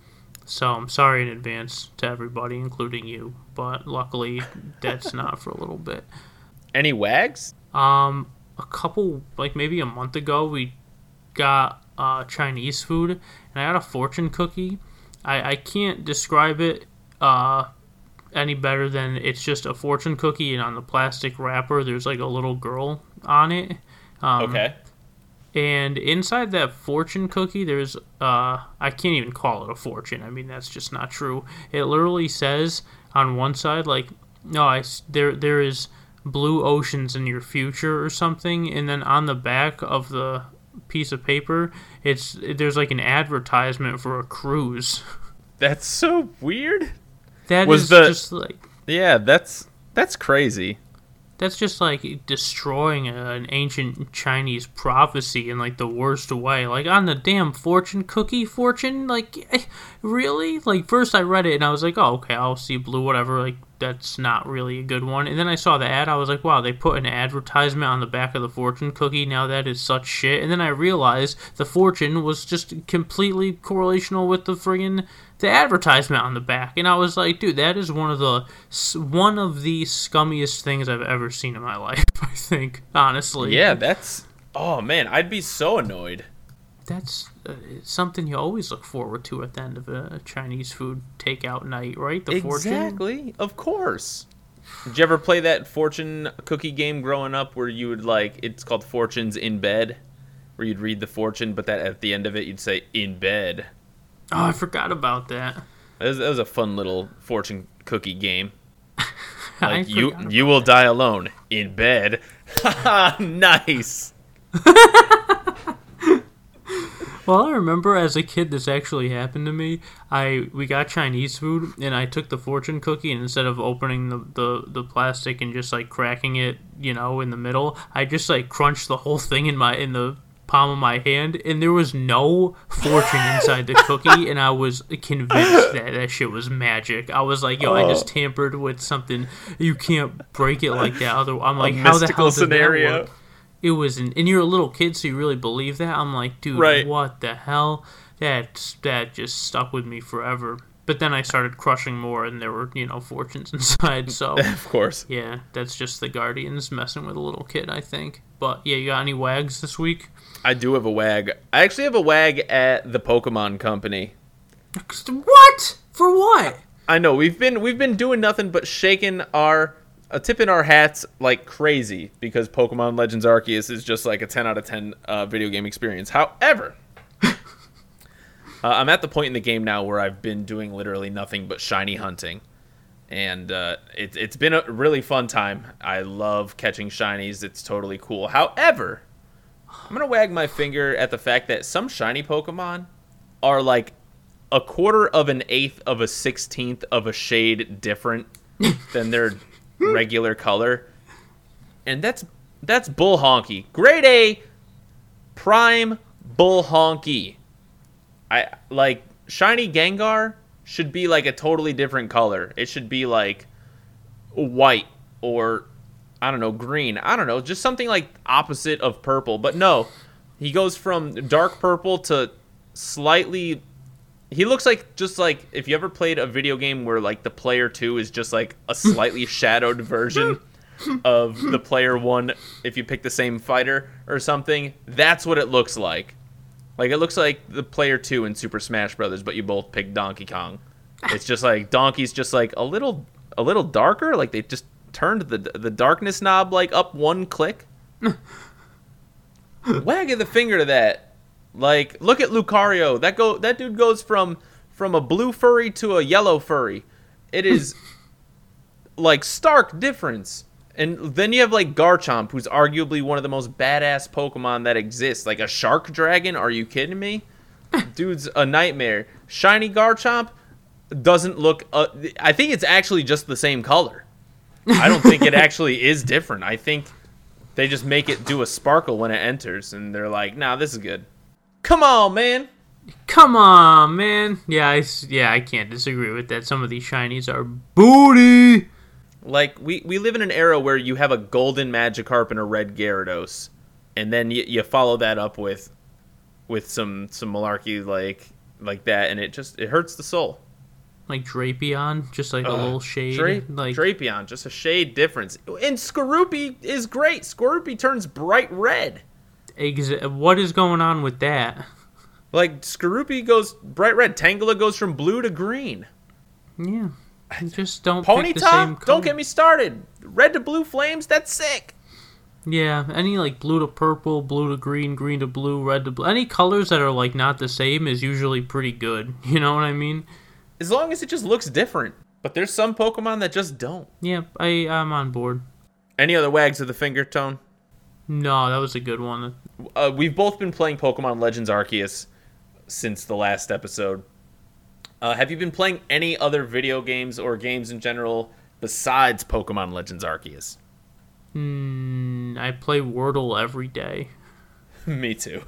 so I'm sorry in advance to everybody, including you. But luckily, that's not for a little bit. Any wags? Um, a couple, like maybe a month ago, we got uh, Chinese food, and I got a fortune cookie. I, I can't describe it, uh... any better than it's just a fortune cookie, and on the plastic wrapper there's like a little girl on it. Um, okay. And inside that fortune cookie there's uh I can't even call it a fortune. I mean, that's just not true. It literally says on one side like, no, I there there is blue oceans in your future or something, and then on the back of the piece of paper it's there's like an advertisement for a cruise. That's so weird. That was is the, just like... Yeah, that's that's crazy. That's just like destroying a, an ancient Chinese prophecy in like the worst way. Like on the damn fortune cookie fortune? Like, really? Like first I read it and I was like, oh, okay, I'll see blue, whatever. Like that's not really a good one. And then I saw the ad. I was like, wow, they put an advertisement on the back of the fortune cookie. Now that is such shit. And then I realized the fortune was just completely correlational with the friggin'... the advertisement on the back, and I was like, dude, that is one of the one of the scummiest things I've ever seen in my life, I think, honestly. Yeah, that's, oh man, I'd be so annoyed. That's uh, something you always look forward to at the end of a Chinese food takeout night, right? The fortune. Exactly, of course. Did you ever play that fortune cookie game growing up where you would like, it's called Fortunes in Bed, where you'd read the fortune, but that at the end of it you'd say, in bed. Oh, I forgot about that. That was, that was a fun little fortune cookie game. Like you, you will that. die alone in bed. Nice. Well, I remember as a kid this actually happened to me. I we got Chinese food, and I took the fortune cookie, and instead of opening the, the, the plastic and just like cracking it, you know, in the middle, I just like crunched the whole thing in my in the palm of my hand, and there was no fortune inside the cookie, and I was convinced that that shit was magic. I was like, yo, oh. I just tampered with something. You can't break it like that. Other, I'm like, how the hell did that work? It was, an, and you're a little kid, so you really believe that. I'm like, dude, right. What the hell? That that just stuck with me forever. But then I started crushing more, and there were, you know, fortunes inside. So of course, yeah, that's just the Guardians messing with a little kid, I think. But yeah, you got any wags this week? I do have a wag. I actually have a wag at the Pokemon Company. What? For what? I know we've been we've been doing nothing but shaking our. A tip in our hats like crazy because Pokémon Legends Arceus is just like a ten out of ten uh, video game experience. However, uh, I'm at the point in the game now where I've been doing literally nothing but shiny hunting. And uh, it, it's been a really fun time. I love catching shinies. It's totally cool. However, I'm going to wag my finger at the fact that some shiny Pokémon are like a quarter of an eighth of a sixteenth of a shade different than their... regular color, and that's that's bull honky. Grade A prime bull honky. I like shiny Gengar should be like a totally different color. It should be like white or I don't know, green. I don't know, just something like opposite of purple. But no, he goes from dark purple to slightly. He looks like just like if you ever played a video game where like the player two is just like a slightly shadowed version of the player one. If you pick the same fighter or something, that's what it looks like. Like it looks like the player two in Super Smash Brothers, but you both pick Donkey Kong. It's just like Donkey's just like a little a little darker. Like they just turned the the darkness knob like up one click. Wag of the finger to that. Like, look at Lucario. That go that dude goes from from a blue furry to a yellow furry. It is like stark difference. And then you have like Garchomp, who's arguably one of the most badass Pokemon that exists. Like a shark dragon? Are you kidding me? Dude's a nightmare. Shiny Garchomp doesn't look. Uh, I think it's actually just the same color. I don't think it actually is different. I think they just make it do a sparkle when it enters, and they're like, "Nah, this is good." Come on, man. Come on, man. Yeah, I, yeah, I can't disagree with that. Some of these shinies are booty. Like, we, we live in an era where you have a golden Magikarp and a red Gyarados, and then you, you follow that up with with some some malarkey like like that, and it just it hurts the soul. Like Drapion, just like uh, a little shade. Dra- like Drapion, just a shade difference. And Skorupi is great. Skorupi turns bright red. What is going on with that? Like, Skorupi goes bright red. Tangela goes from blue to green. Yeah. Just don't Ponyta? Pick the same color. Don't get me started. Red to blue flames? That's sick. Yeah. Any, like, blue to purple, blue to green, green to blue, red to blue. Any colors that are, like, not the same is usually pretty good. You know what I mean? As long as it just looks different. But there's some Pokemon that just don't. Yeah, I, I'm on board. Any other wags of the finger, Tone? No, that was a good one. Uh, we've both been playing Pokemon Legends Arceus since the last episode. Uh, have you been playing any other video games or games in general besides Pokemon Legends Arceus? Mm, I play Wordle every day. Me too.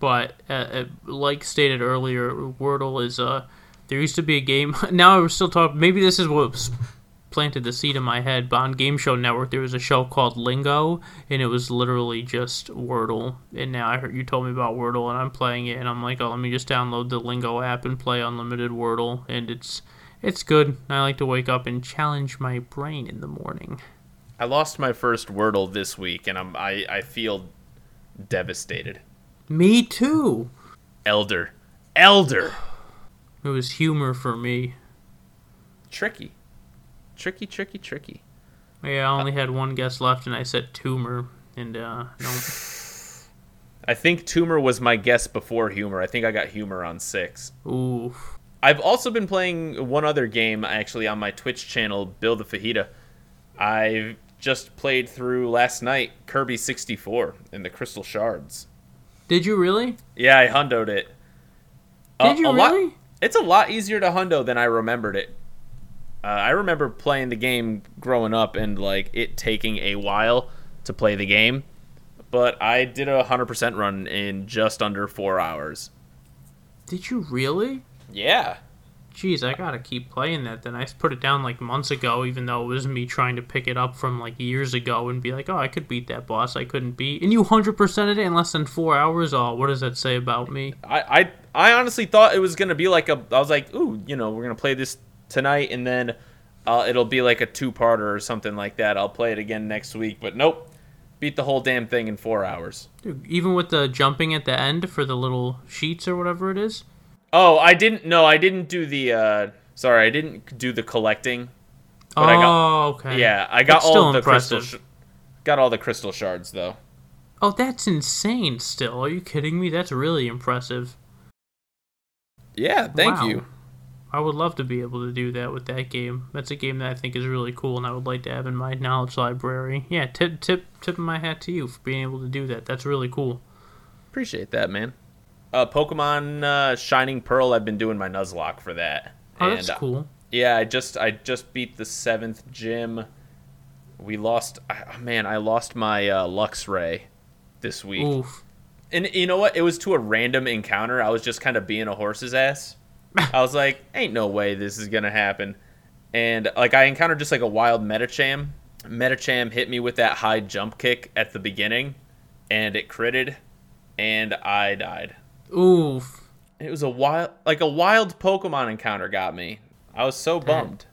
But uh, like stated earlier, Wordle is... Uh, there used to be a game... Now we're still talking... Maybe this is what... Was, planted the seed in my head, but on Game Show Network there was a show called Lingo, and it was literally just Wordle. And now I heard you told me about Wordle, and I'm playing it, and I'm like, oh, let me just download the Lingo app and play unlimited Wordle, and it's it's good. I like to wake up and challenge my brain in the morning. I lost my first Wordle this week, and I'm I I feel devastated. Me too. Elder, elder. It was humor for me. Tricky. Tricky, tricky, tricky. Yeah, I only uh, had one guess left, and I said tumor, and uh, nope. I think tumor was my guess before humor. I think I got humor on six. Ooh. I've also been playing one other game, actually, on my Twitch channel, Build the Fajita. I just played through last night Kirby sixty-four and the Crystal Shards. Did you really? Yeah, I hundoed it. Did uh, you really? Lot, it's a lot easier to hundo than I remembered it. Uh, I remember playing the game growing up and like it taking a while to play the game, but I did a one hundred percent run in just under four hours. Did you really? Yeah. Jeez, I gotta keep playing that then. I put it down, like, months ago, even though it was me trying to pick it up from, like, years ago and be like, oh, I could beat that boss. I couldn't beat. And you one hundred percented it in less than four hours? Oh, what does that say about me? I, I, I honestly thought it was gonna be like a... I was like, ooh, you know, we're gonna play this tonight, and then uh, it'll be like a two-parter or something like that. I'll play it again next week, but nope. Beat the whole damn thing in four hours. Dude, even with the jumping at the end for the little sheets or whatever it is? Oh, I didn't, no, I didn't do the, uh, sorry, I didn't do the collecting. But oh, I got, okay. Yeah, I got all the impressive. crystal, sh- got all the crystal shards, though. Oh, that's insane still. Are you kidding me? That's really impressive. Yeah, thank wow. you. I would love to be able to do that with that game. That's a game that I think is really cool and I would like to have in my knowledge library. Yeah, tip, tip, tip my hat to you for being able to do that. That's really cool. Appreciate that, man. Uh, Pokemon uh, Shining Pearl, I've been doing my Nuzlocke for that. Oh, and, that's cool. Uh, yeah, I just I just beat the seventh gym. We lost... Uh, man, I lost my uh, Luxray this week. Oof. And you know what? It was to a random encounter. I was just kind of being a horse's ass. I was like, ain't no way this is going to happen. And like I encountered just like a wild Metacham. Metacham hit me with that high jump kick at the beginning, and it critted, and I died. Oof. It was a wild, like a wild Pokemon encounter got me. I was so that, bummed.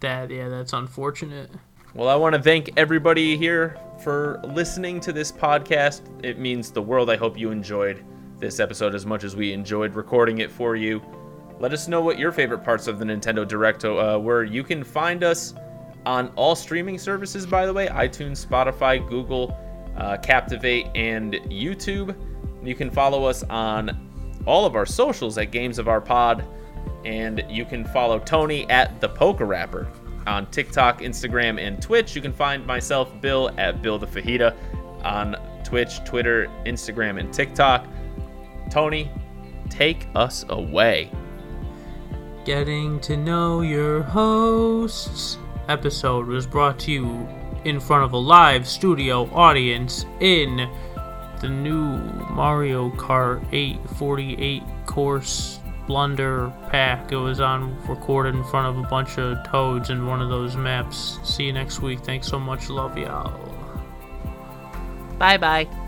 That, yeah, that's unfortunate. Well, I want to thank everybody here for listening to this podcast. It means the world. I hope you enjoyed this episode as much as we enjoyed recording it for you. Let us know what your favorite parts of the Nintendo Direct uh, were. You can find us on all streaming services, by the way, iTunes, Spotify, Google, uh, Captivate, and YouTube. You can follow us on all of our socials at Games of Our Pod, and you can follow Tony at The Poker Rapper on TikTok, Instagram, and Twitch. You can find myself, Bill, at Bill the Fajita on Twitch, Twitter, Instagram, and TikTok. Tony, take us away. Getting to Know Your Hosts episode was brought to you in front of a live studio audience in the new Mario Kart eight forty-eight course blunder pack. It was on recorded in front of a bunch of toads in one of those maps. See you next week. Thanks so much. Love y'all. Bye bye.